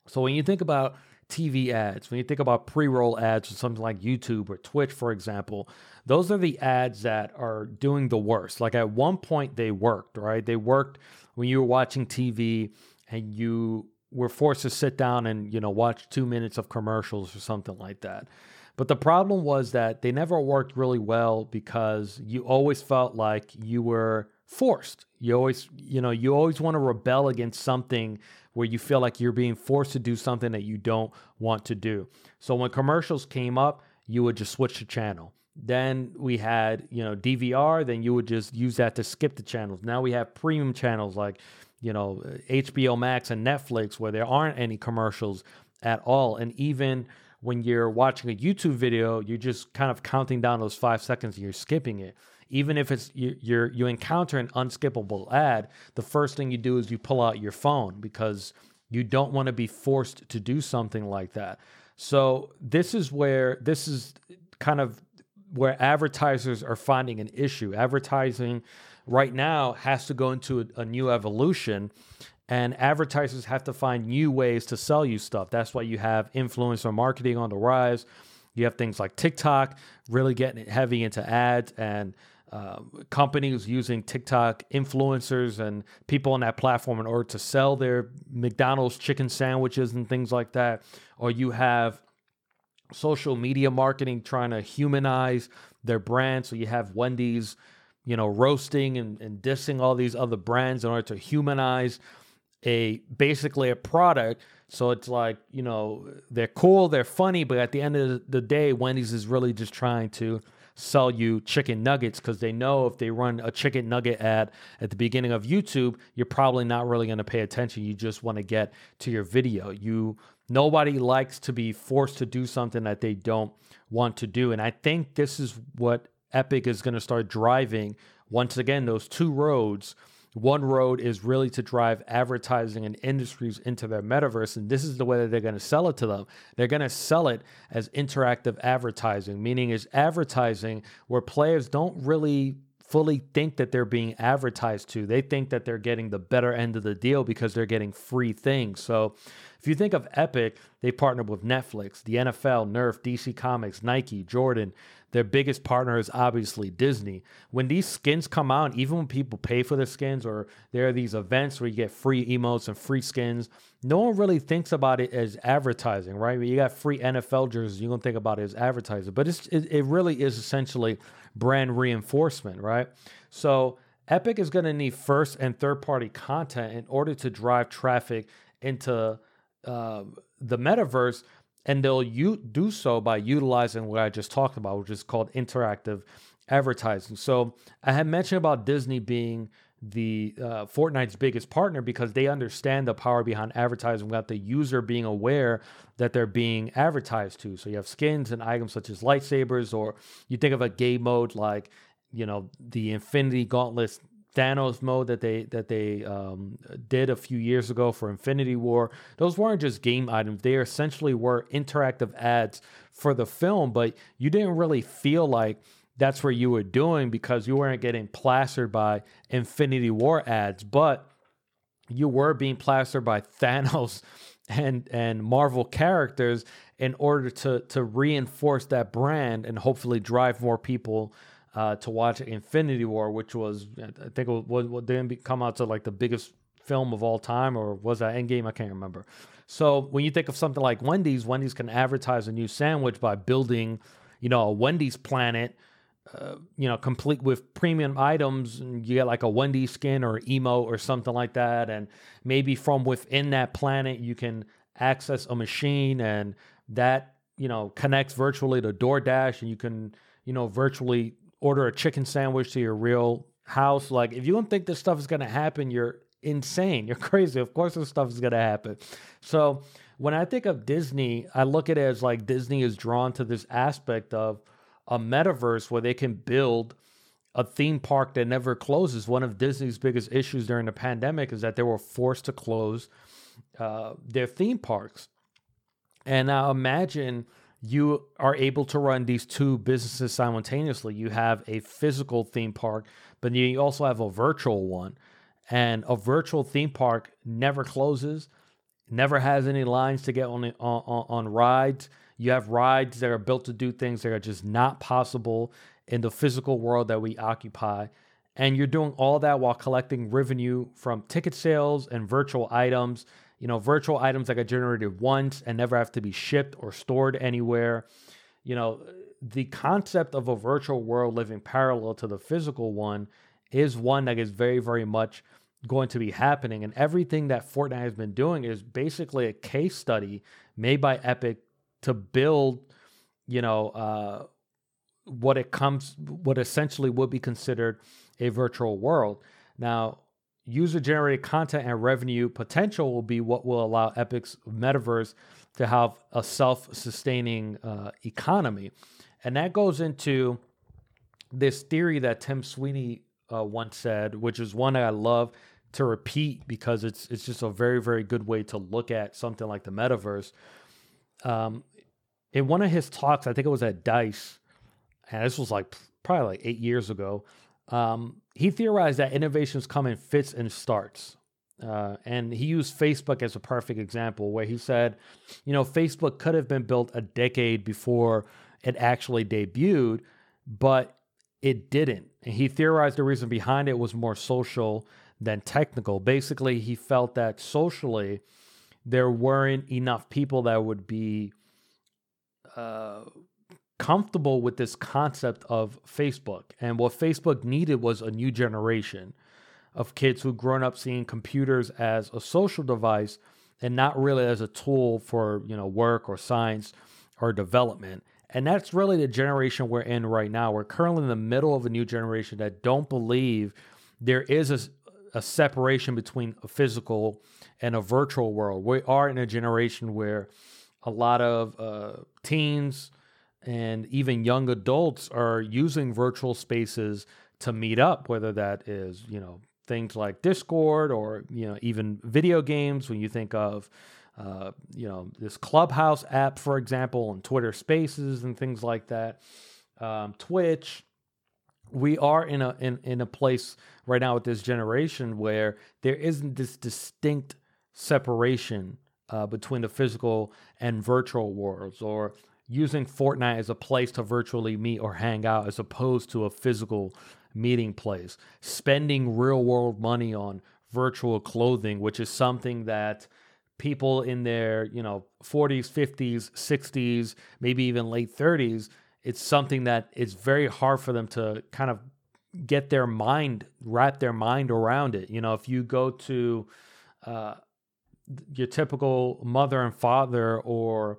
So when you think about T V ads, when you think about pre-roll ads or something like YouTube or Twitch, for example, those are the ads that are doing the worst. Like at one point they worked, right? They worked when you were watching T V and you were forced to sit down and, you know, watch two minutes of commercials or something like that. But the problem was that they never worked really well because you always felt like you were forced. You always, you know, you always want to rebel against something where you feel like you're being forced to do something that you don't want to do. So when commercials came up, you would just switch the channel. Then we had, you know, D V R, then you would just use that to skip the channels. Now we have premium channels like, you know, H B O Max and Netflix where there aren't any commercials at all. And even when you're watching a YouTube video, you're just kind of counting down those five seconds and you're skipping it. even if it's you, you're, you encounter an unskippable ad, the first thing you do is you pull out your phone because you don't want to be forced to do something like that. So this is where this is kind of where advertisers are finding an issue. Advertising right now has to go into a, a new evolution, and advertisers have to find new ways to sell you stuff. That's why you have influencer marketing on the rise. You have things like TikTok really getting heavy into ads, and uh, companies using TikTok influencers and people on that platform in order to sell their McDonald's chicken sandwiches and things like that. Or you have social media marketing trying to humanize their brand. So you have Wendy's, you know, roasting and, and dissing all these other brands in order to humanize a basically a product. So it's like, you know, they're cool, they're funny, but at the end of the day, Wendy's is really just trying to sell you chicken nuggets, because they know if they run a chicken nugget ad at the beginning of YouTube, you're probably not really going to pay attention. You just want to get to your video. You nobody likes to be forced to do something that they don't want to do. And I think this is what Epic is going to start driving. Once again, those two roads. One road is really to drive advertising and industries into their metaverse, and this is the way that they're going to sell it to them. They're going to sell it as interactive advertising, meaning it's advertising where players don't really fully think that they're being advertised to. They think that they're getting the better end of the deal because they're getting free things. So if you think of Epic, they partnered with Netflix, the N F L, Nerf, D C Comics, Nike, Jordan. Their biggest partner is obviously Disney. When these skins come out, even when people pay for the skins, or there are these events where you get free emotes and free skins, no one really thinks about it as advertising, right? When you got free N F L jerseys, you don't think about it as advertising. But it's, it, it really is essentially brand reinforcement, right? So Epic is going to need first and third-party content in order to drive traffic into uh, the metaverse. And they'll u- do so by utilizing what I just talked about, which is called interactive advertising. So I had mentioned about Disney being the uh, Fortnite's biggest partner because they understand the power behind advertising without the user being aware that they're being advertised to. So you have skins and items such as lightsabers, or you think of a game mode like, you know, the Infinity Gauntlet Thanos mode that they that they um, did a few years ago for Infinity War. Those weren't just game items. They essentially were interactive ads for the film, but you didn't really feel like that's what you were doing because you weren't getting plastered by Infinity War ads, but you were being plastered by Thanos and and Marvel characters in order to to reinforce that brand and hopefully drive more people Uh, to watch Infinity War, which was, I think, it was, it didn't come out to like the biggest film of all time, or was that Endgame? I can't remember. So when you think of something like Wendy's, Wendy's can advertise a new sandwich by building, you know, a Wendy's planet, uh, you know, complete with premium items, and you get like a Wendy's skin or emote or something like that, and maybe from within that planet you can access a machine, and that, you know, connects virtually to DoorDash, and you can, you know, virtually order a chicken sandwich to your real house. Like, if you don't think this stuff is going to happen, you're insane. You're crazy. Of course this stuff is going to happen. So when I think of Disney, I look at it as like Disney is drawn to this aspect of a metaverse where they can build a theme park that never closes. One of Disney's biggest issues during the pandemic is that they were forced to close uh, their theme parks. And now imagine you are able to run these two businesses simultaneously. You have a physical theme park, but you also have a virtual one. And a virtual theme park never closes, never has any lines to get on, on, on rides. You have rides that are built to do things that are just not possible in the physical world that we occupy. And you're doing all that while collecting revenue from ticket sales and virtual items. You know, virtual items that get generated once and never have to be shipped or stored anywhere. You know, the concept of a virtual world living parallel to the physical one is one that is very, very much going to be happening. And everything that Fortnite has been doing is basically a case study made by Epic to build, you know, uh, what it comes, what essentially would be considered a virtual world. Now, user-generated content and revenue potential will be what will allow Epic's metaverse to have a self-sustaining uh, economy. And that goes into this theory that Tim Sweeney uh, once said, which is one I love to repeat because it's it's just a very, very good way to look at something like the metaverse. Um, in one of his talks, I think it was at DICE, and this was like probably like eight years ago, um, he theorized that innovations come in fits and starts. Uh, and he used Facebook as a perfect example where he said, you know, Facebook could have been built a decade before it actually debuted, but it didn't. And he theorized the reason behind it was more social than technical. Basically, he felt that socially there weren't enough people that would be uh, comfortable with this concept of Facebook. And what Facebook needed was a new generation of kids who've grown up seeing computers as a social device and not really as a tool for, you know, work or science or development. And that's really the generation we're in right now. We're currently in the middle of a new generation that don't believe there is a, a separation between a physical and a virtual world. We are in a generation where a lot of uh, teens and even young adults are using virtual spaces to meet up, whether that is, you know, things like Discord or, you know, even video games. When you think of, uh, you know, this Clubhouse app, for example, and Twitter Spaces and things like that, um, Twitch, we are in a in, in a place right now with this generation where there isn't this distinct separation uh, between the physical and virtual worlds, or using Fortnite as a place to virtually meet or hang out as opposed to a physical meeting place, spending real world money on virtual clothing, which is something that people in their, you know, forties, fifties, sixties, maybe even late thirties, it's something that it's very hard for them to kind of get their mind, wrap their mind around it. You know, if you go to uh, your typical mother and father, or,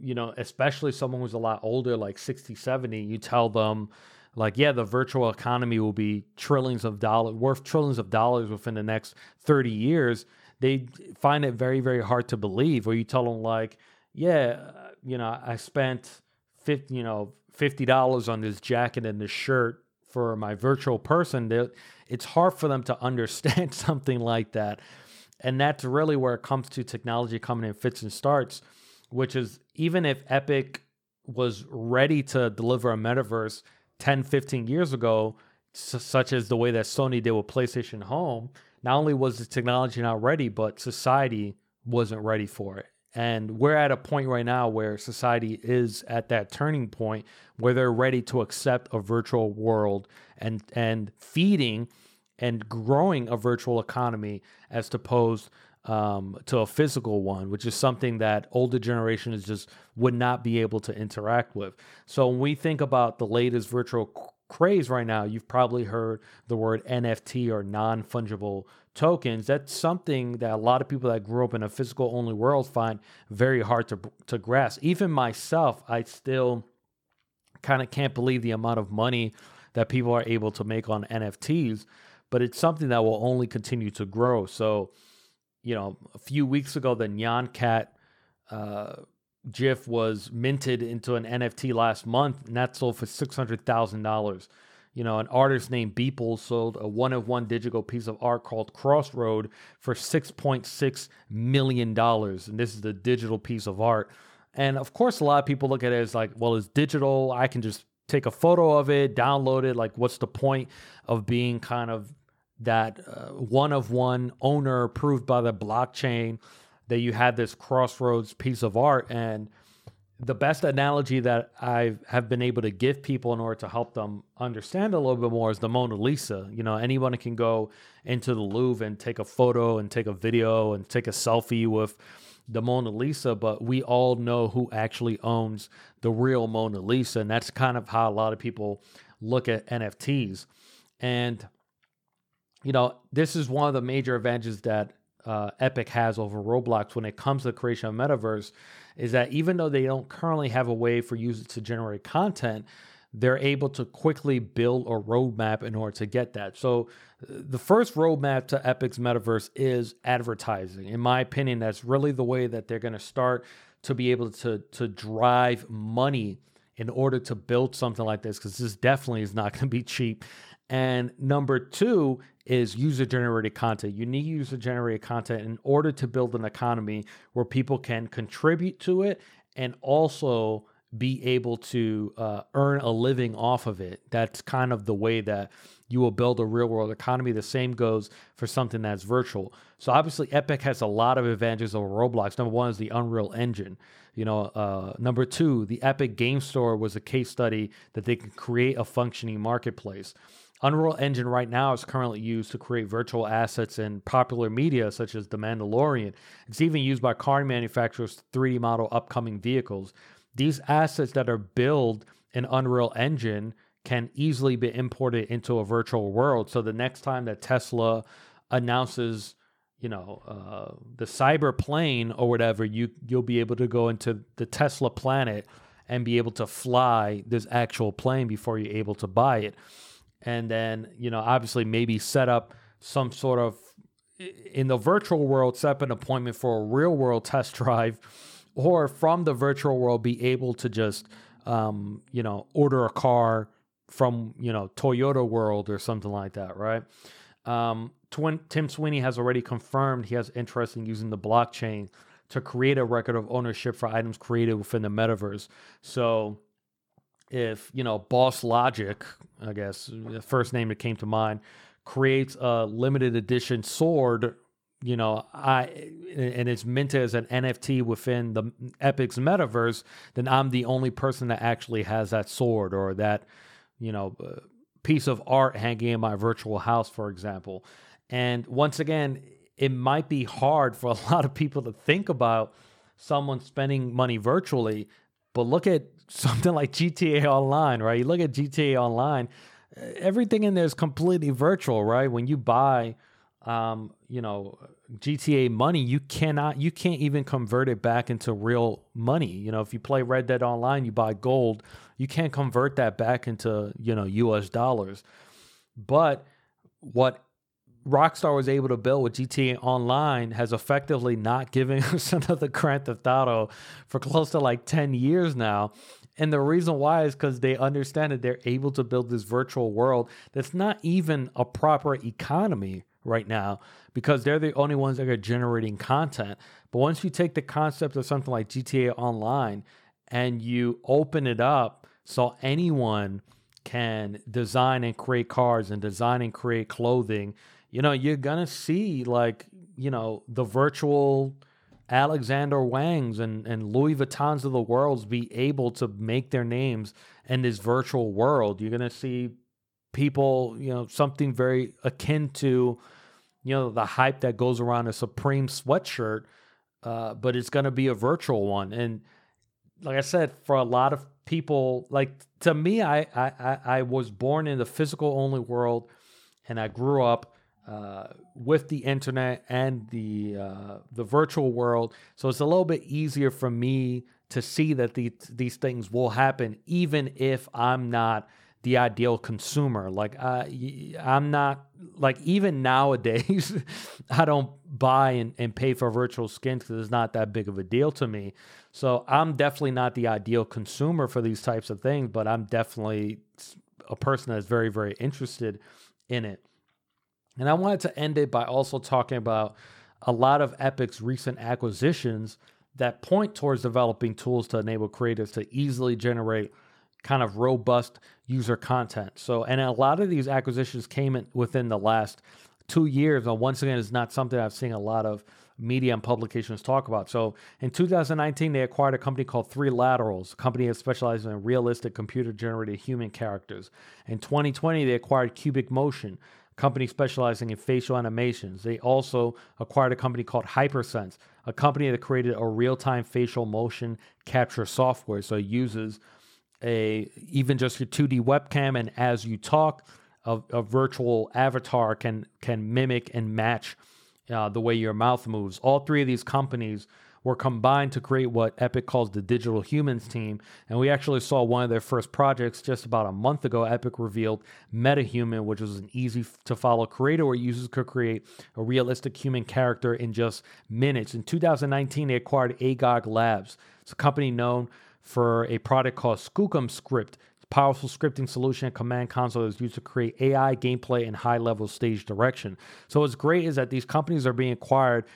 you know, especially someone who's a lot older, like sixty, seventy, you tell them, like, yeah, the virtual economy will be trillions of dollars, worth trillions of dollars within the next thirty years, they find it very, very hard to believe. Or you tell them, like, yeah, you know, I spent fifty, you know, fifty dollars on this jacket and this shirt for my virtual person. It's hard for them to understand something like that. And that's really where it comes to technology coming in fits and starts, which is even if Epic was ready to deliver a metaverse ten, fifteen years ago, such as the way that Sony did with PlayStation Home, not only was the technology not ready, but society wasn't ready for it. And we're at a point right now where society is at that turning point where they're ready to accept a virtual world and and feeding and growing a virtual economy as opposed um, to a physical one, which is something that older generations just would not be able to interact with. So when we think about the latest virtual craze right now, you've probably heard the word N F T or non-fungible tokens. That's something that a lot of people that grew up in a physical only world find very hard to to grasp. Even myself, I still kind of can't believe the amount of money that people are able to make on N F Ts, but it's something that will only continue to grow. So, you know, a few weeks ago, the Nyan Cat uh, GIF was minted into an N F T last month, and that sold for six hundred thousand dollars. You know, an artist named Beeple sold a one-of-one digital piece of art called Crossroad for six point six million dollars. And this is the digital piece of art. And, of course, a lot of people look at it as like, well, it's digital. I can just take a photo of it, download it. Like, what's the point of being kind of that uh, one-of-one owner approved by the blockchain that you had this Crossroads piece of art? And the best analogy that I have been able to give people in order to help them understand a little bit more is the Mona Lisa. You know, anyone can go into the Louvre and take a photo and take a video and take a selfie with the Mona Lisa, but we all know who actually owns the real Mona Lisa. And that's kind of how a lot of people look at N F Ts. And, you know, this is one of the major advantages that uh, Epic has over Roblox when it comes to the creation of metaverse, is that even though they don't currently have a way for users to generate content, they're able to quickly build a roadmap in order to get that. So the first roadmap to Epic's metaverse is advertising. In my opinion, that's really the way that they're going to start to be able to, to drive money in order to build something like this, because this definitely is not going to be cheap. And number two is user-generated content. You need user-generated content in order to build an economy where people can contribute to it and also be able to uh, earn a living off of it. That's kind of the way that you will build a real-world economy. The same goes for something that's virtual. So obviously, Epic has a lot of advantages over Roblox. Number one is the Unreal Engine. You know, uh, number two, the Epic Game Store was a case study that they can create a functioning marketplace. Unreal Engine right now is currently used to create virtual assets in popular media such as The Mandalorian. It's even used by car manufacturers to three D model upcoming vehicles. These assets that are built in Unreal Engine can easily be imported into a virtual world. So the next time that Tesla announces, you know, uh, the cyber plane or whatever, you, you'll be able to go into the Tesla planet and be able to fly this actual plane before you're able to buy it. And then, you know, obviously maybe set up some sort of, in the virtual world, set up an appointment for a real world test drive, or from the virtual world, be able to just, um, you know, order a car from, you know, Toyota World or something like that, right? Um, Twin, Tim Sweeney has already confirmed he has interest in using the blockchain to create a record of ownership for items created within the metaverse. So if, you know, Boss Logic, I guess, the first name that came to mind, creates a limited edition sword, you know, I and it's minted as an N F T within the Epic's metaverse, then I'm the only person that actually has that sword or that, you know, piece of art hanging in my virtual house, for example. And once again, it might be hard for a lot of people to think about someone spending money virtually, but look at something like G T A Online, right? You look at G T A Online, everything in there is completely virtual, right? When you buy, um, you know, G T A money, you cannot, you can't even convert it back into real money. You know, if you play Red Dead Online, you buy gold, you can't convert that back into, you know, U S dollars. But what Rockstar was able to build with G T A Online has effectively not given us another Grand Theft Auto for close to like ten years now. And the reason why is because they understand that they're able to build this virtual world that's not even a proper economy right now, because they're the only ones that are generating content. But once you take the concept of something like G T A Online and you open it up so anyone can design and create cars and design and create clothing, you know, you're going to see, like, you know, the virtual Alexander Wangs and, and Louis Vuittons of the world be able to make their names in this virtual world. You're going to see people, you know, something very akin to, you know, the hype that goes around a Supreme sweatshirt, uh, but it's going to be a virtual one. And like I said, for a lot of people, like to me, I, I, I was born in the physical only world and I grew up Uh, with the internet and the uh, the virtual world, so it's a little bit easier for me to see that the, these things will happen, even if I'm not the ideal consumer. Like I, I'm not like even nowadays, I don't buy and, and pay for virtual skins because it's not that big of a deal to me. So I'm definitely not the ideal consumer for these types of things, but I'm definitely a person that's very, very interested in it. And I wanted to end it by also talking about a lot of Epic's recent acquisitions that point towards developing tools to enable creators to easily generate kind of robust user content. So, and a lot of these acquisitions came in within the last two years. And once again, it's not something I've seen a lot of media and publications talk about. So in two thousand nineteen, they acquired a company called Three Laterals, a company that specializes in realistic computer-generated human characters. In twenty twenty, they acquired Cubic Motion, company specializing in facial animations. They also acquired a company called Hypersense, a company that created a real-time facial motion capture software. So it uses a even just your two D webcam, and as you talk, a, a virtual avatar can can mimic and match uh, the way your mouth moves. All three of these companies were combined to create what Epic calls the Digital Humans team. And we actually saw one of their first projects just about a month ago. Epic revealed MetaHuman, which was an easy-to-follow creator where users could create a realistic human character in just minutes. In two thousand nineteen, they acquired Agog Labs. It's a company known for a product called Skookum Script, a powerful scripting solution and command console that's used to create A I gameplay and high-level stage direction. So what's great is that these companies are being acquired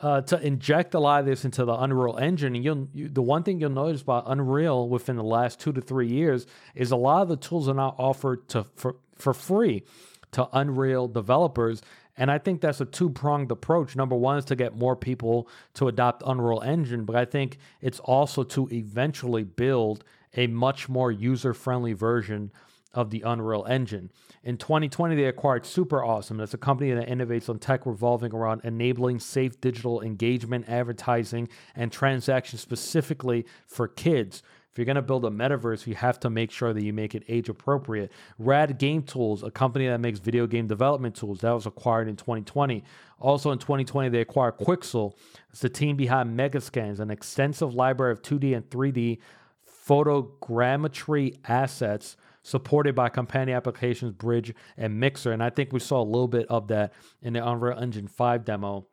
uh, to inject a lot of this into the Unreal Engine. And you'll, you, the one thing you'll notice about Unreal within the last two to three years is a lot of the tools are now offered to for, for free to Unreal developers. And I think that's a two-pronged approach. Number one is to get more people to adopt Unreal Engine, but I think it's also to eventually build a much more user-friendly version of the Unreal Engine. In twenty twenty, they acquired Super Awesome. That's a company that innovates on tech revolving around enabling safe digital engagement, advertising, and transactions specifically for kids. If you're going to build a metaverse, you have to make sure that you make it age-appropriate. Rad Game Tools, a company that makes video game development tools, that was acquired in twenty twenty. Also in twenty twenty, they acquired Quixel. It's the team behind Megascans, an extensive library of two D and three D photogrammetry assets supported by companion applications, Bridge, and Mixer. And I think we saw a little bit of that in the Unreal Engine five demo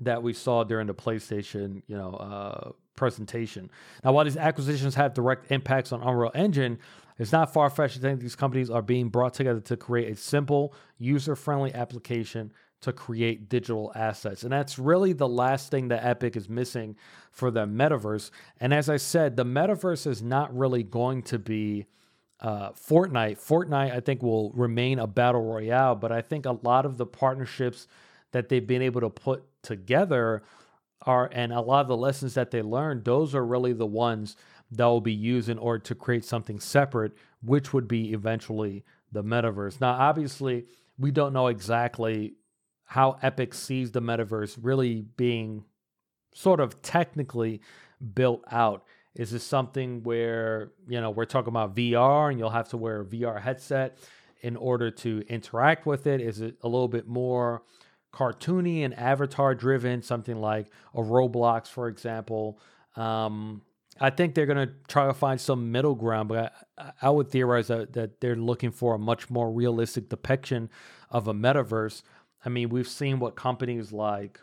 that we saw during the PlayStation, you know, uh, presentation. Now, while these acquisitions have direct impacts on Unreal Engine, it's not far-fetched to think these companies are being brought together to create a simple, user-friendly application to create digital assets. And that's really the last thing that Epic is missing for the metaverse. And as I said, the metaverse is not really going to be uh, Fortnite. Fortnite, I think, will remain a battle royale, but I think a lot of the partnerships that they've been able to put together are, and a lot of the lessons that they learned, those are really the ones that will be used in order to create something separate, which would be eventually the metaverse. Now, obviously, we don't know exactly how Epic sees the metaverse really being sort of technically built out. Is this something where, you know, we're talking about V R and you'll have to wear a V R headset in order to interact with it? Is it a little bit more cartoony and avatar driven, something like a Roblox, for example? Um, I think they're going to try to find some middle ground, but I, I would theorize that, that they're looking for a much more realistic depiction of a metaverse. I mean, we've seen what companies like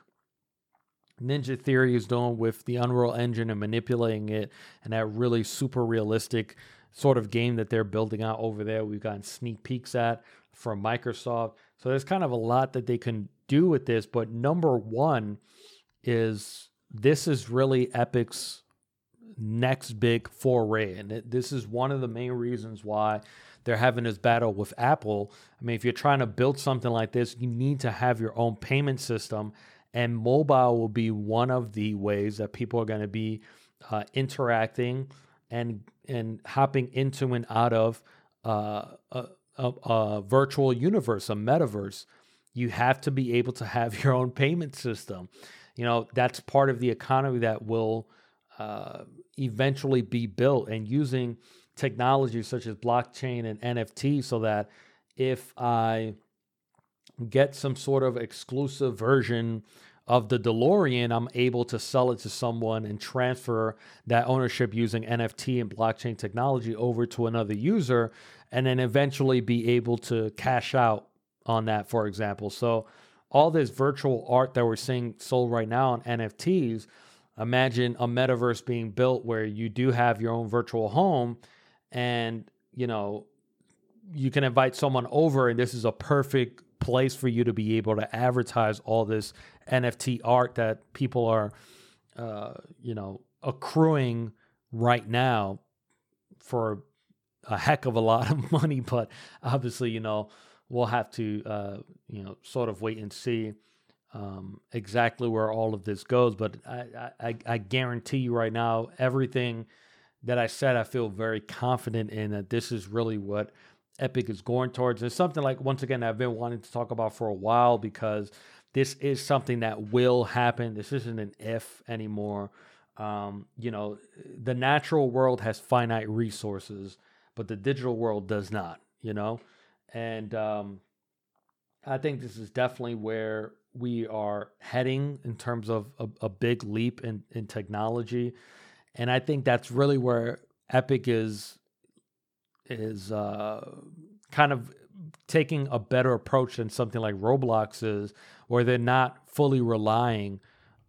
Ninja Theory is doing with the Unreal Engine and manipulating it, and that really super realistic sort of game that they're building out over there. We've gotten sneak peeks at from Microsoft. So there's kind of a lot that they can do with this, but number one is this is really Epic's next big foray, and it, this is one of the main reasons why they're having this battle with Apple. I mean, if you're trying to build something like this, you need to have your own payment system, and mobile will be one of the ways that people are going to be uh, interacting and and hopping into and out of uh, a, a, a virtual universe, a metaverse. You have to be able to have your own payment system. You know, that's part of the economy that will uh, eventually be built, and using technology such as blockchain and N F T, so that if I get some sort of exclusive version of the DeLorean, I'm able to sell it to someone and transfer that ownership using N F T and blockchain technology over to another user, and then eventually be able to cash out on that, for example. So all this virtual art that we're seeing sold right now on N F Ts, imagine a metaverse being built where you do have your own virtual home, and you know, you can invite someone over, and this is a perfect place for you to be able to advertise all this N F T art that people are uh, you know, accruing right now for a heck of a lot of money. But obviously, you know, we'll have to, uh, you know, sort of wait and see um, exactly where all of this goes. But I, I, I guarantee you right now, everything that I said, I feel very confident in that this is really what Epic is going towards. It's something like, once again, I've been wanting to talk about for a while, because this is something that will happen. This isn't an if anymore. Um, you know, the natural world has finite resources, but the digital world does not, you know? And um, I think this is definitely where we are heading in terms of a, a big leap in, in technology. And I think that's really where Epic is is uh, kind of taking a better approach than something like Roblox is, where they're not fully relying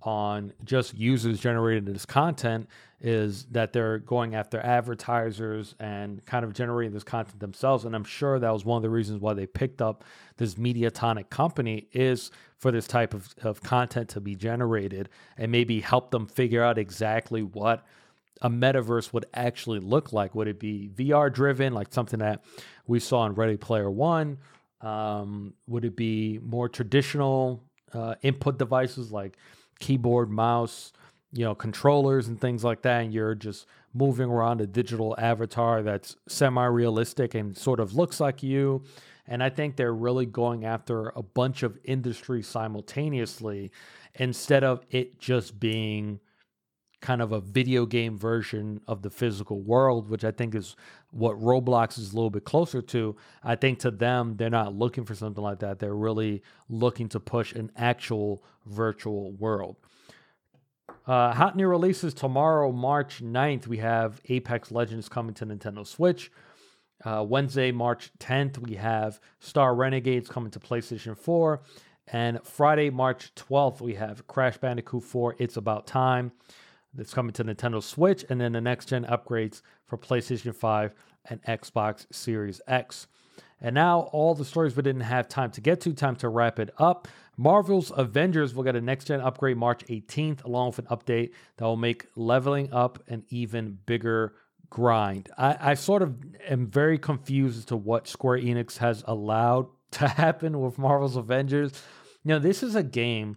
on just users generated as content is that they're going after advertisers and kind of generating this content themselves. And I'm sure that was one of the reasons why they picked up this Mediatonic company, is for this type of, of content to be generated and maybe help them figure out exactly what a metaverse would actually look like. Would it be V R driven, like something that we saw in Ready Player One? Um, would it be more traditional uh, input devices like keyboard, mouse, you know, controllers and things like that, and you're just moving around a digital avatar that's semi-realistic and sort of looks like you? And I think they're really going after a bunch of industries simultaneously, instead of it just being kind of a video game version of the physical world, which I think is what Roblox is a little bit closer to. I think to them, they're not looking for something like that. They're really looking to push an actual virtual world. Uh, hot new releases tomorrow, March ninth. We have Apex Legends coming to Nintendo Switch. Uh, Wednesday, March tenth, we have Star Renegades coming to PlayStation four. And Friday, March twelfth, we have Crash Bandicoot four, It's About Time. That's coming to Nintendo Switch, and then the next-gen upgrades for PlayStation five and Xbox Series X. And now all the stories we didn't have time to get to, time to wrap it up. Marvel's Avengers will get a next-gen upgrade March eighteenth, along with an update that will make leveling up an even bigger grind. I, I sort of am very confused as to what Square Enix has allowed to happen with Marvel's Avengers. Now, this is a game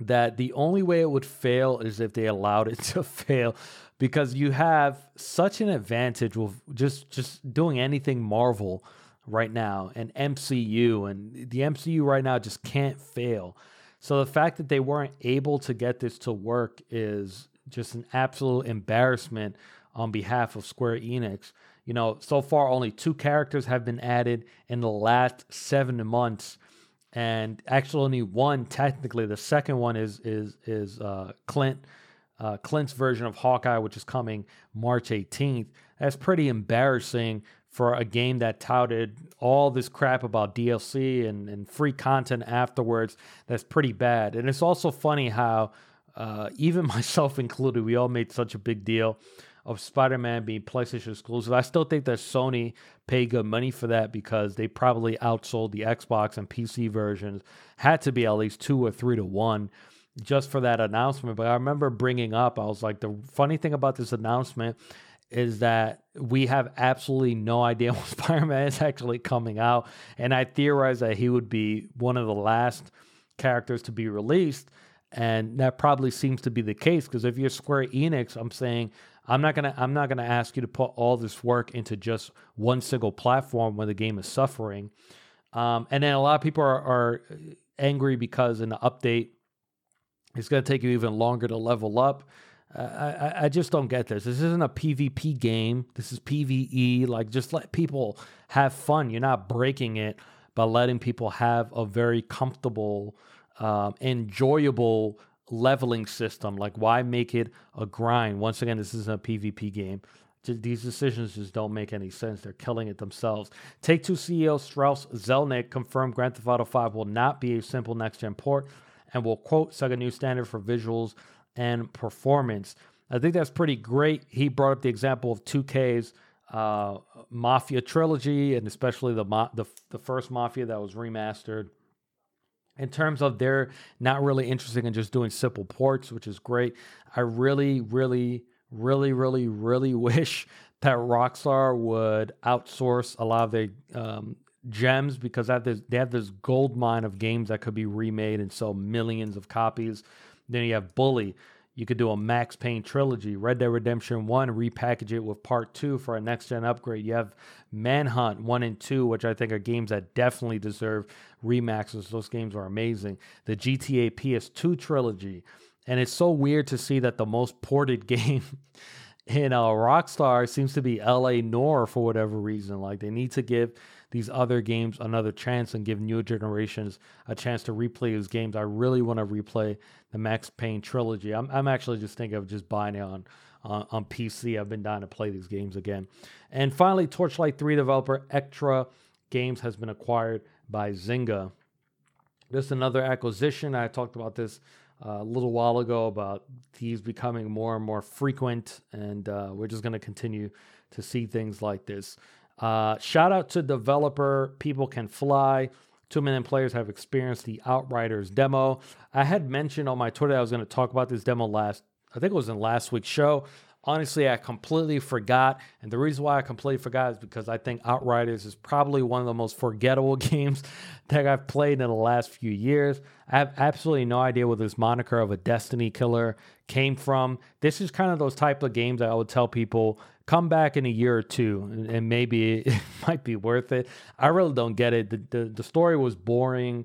that the only way it would fail is if they allowed it to fail, because you have such an advantage with just, just doing anything Marvel right now and M C U, and the M C U right now just can't fail. So the fact that they weren't able to get this to work is just an absolute embarrassment on behalf of Square Enix. You know, so far only two characters have been added in the last seven months. And actually, only one technically. The second one is is is uh, Clint uh, Clint's version of Hawkeye, which is coming March eighteenth. That's pretty embarrassing for a game that touted all this crap about D L C and, and free content afterwards. That's pretty bad. And it's also funny how uh, even myself included, we all made such a big deal of Spider-Man being PlayStation exclusive. I still think that Sony paid good money for that, because they probably outsold the Xbox and P C versions, had to be at least two or three to one just for that announcement. But I remember bringing up, I was like, the funny thing about this announcement is that we have absolutely no idea when Spider-Man is actually coming out. And I theorized that he would be one of the last characters to be released. And that probably seems to be the case, because if you're Square Enix, I'm saying, I'm not gonna I'm not gonna ask you to put all this work into just one single platform when the game is suffering. Um, and then a lot of people are, are angry because in the update, it's gonna take you even longer to level up. Uh, I I just don't get this. This isn't a PvP game. This is PvE. Like, just let people have fun. You're not breaking it by letting people have a very comfortable, um, enjoyable leveling system. Like, why make it a grind? Once again, this isn't a PvP game. These decisions just don't make any sense. They're killing it themselves. Take-Two C E O Strauss Zelnick confirmed Grand Theft Auto five will not be a simple next-gen port and will, quote, set a new standard for visuals and performance. I think that's pretty great. He brought up the example of two K's uh, Mafia trilogy, and especially the, mo- the the first Mafia that was remastered. In terms of they're not really interested in just doing simple ports, which is great. I really, really, really, really, really wish that Rockstar would outsource a lot of their um, gems, because they have, this, they have this gold mine of games that could be remade and sell millions of copies. Then you have Bully. You could do a Max Payne trilogy. Red Dead Redemption one, repackage it with Part two for a next-gen upgrade. You have Manhunt one and two, which I think are games that definitely deserve remasters. Those games are amazing. The G T A P S two trilogy. And it's so weird to see that the most ported game in uh, Rockstar seems to be L A Noire for whatever reason. Like, they need to give these other games another chance and give newer generations a chance to replay these games. I really want to replay the Max Payne trilogy. I'm I'm actually just thinking of just buying it on, uh, on P C. I've been dying to play these games again. And finally, Torchlight three developer Ectra Games has been acquired by Zynga. Just another acquisition. I talked about this a little while ago about these becoming more and more frequent, and uh, we're just going to continue to see things like this. Uh, shout out to developer People Can Fly. Two million players have experienced the Outriders demo. I had mentioned on my Twitter I was going to talk about this demo last, I think it was in last week's show. Honestly, I completely forgot. And the reason why I completely forgot is because I think Outriders is probably one of the most forgettable games that I've played in the last few years. I have absolutely no idea where this moniker of a Destiny killer came from. This is kind of those type of games that I would tell people, come back in a year or two, and, and maybe it, it might be worth it. I really don't get it. The, the, the story was boring.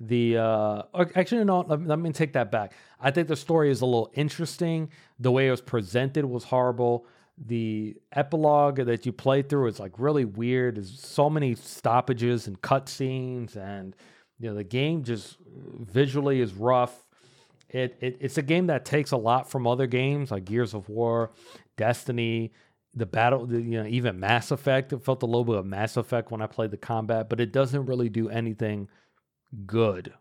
The uh, actually, no, let, let me take that back. I think the story is a little interesting. The way it was presented was horrible. The epilogue that you play through is like really weird. There's so many stoppages and cutscenes, and you know the game just visually is rough. It, it it's a game that takes a lot from other games like Gears of War, Destiny, the battle, the, you know, even Mass Effect. It felt a little bit of Mass Effect when I played the combat, but it doesn't really do anything good.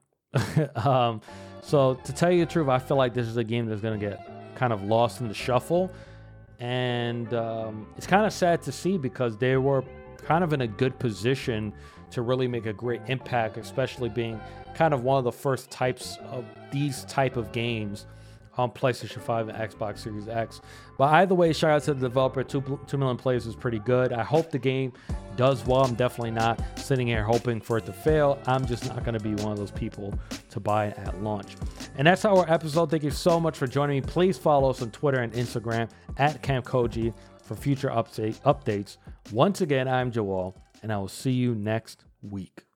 um, so to tell you the truth, I feel like this is a game that's going to get kind of lost in the shuffle. And um, it's kind of sad to see because they were kind of in a good position to really make a great impact, especially being kind of one of the first types of these type of games on PlayStation five and Xbox Series X. But either way, shout out to the developer. Two, two million players is pretty good. I hope the game does well. I'm definitely not sitting here hoping for it to fail. I'm just not gonna be one of those people to buy it at launch. And that's our episode. Thank you so much for joining me. Please follow us on Twitter and Instagram at Camp Koji for future update, updates. Once again, I'm Joel, and I will see you next week.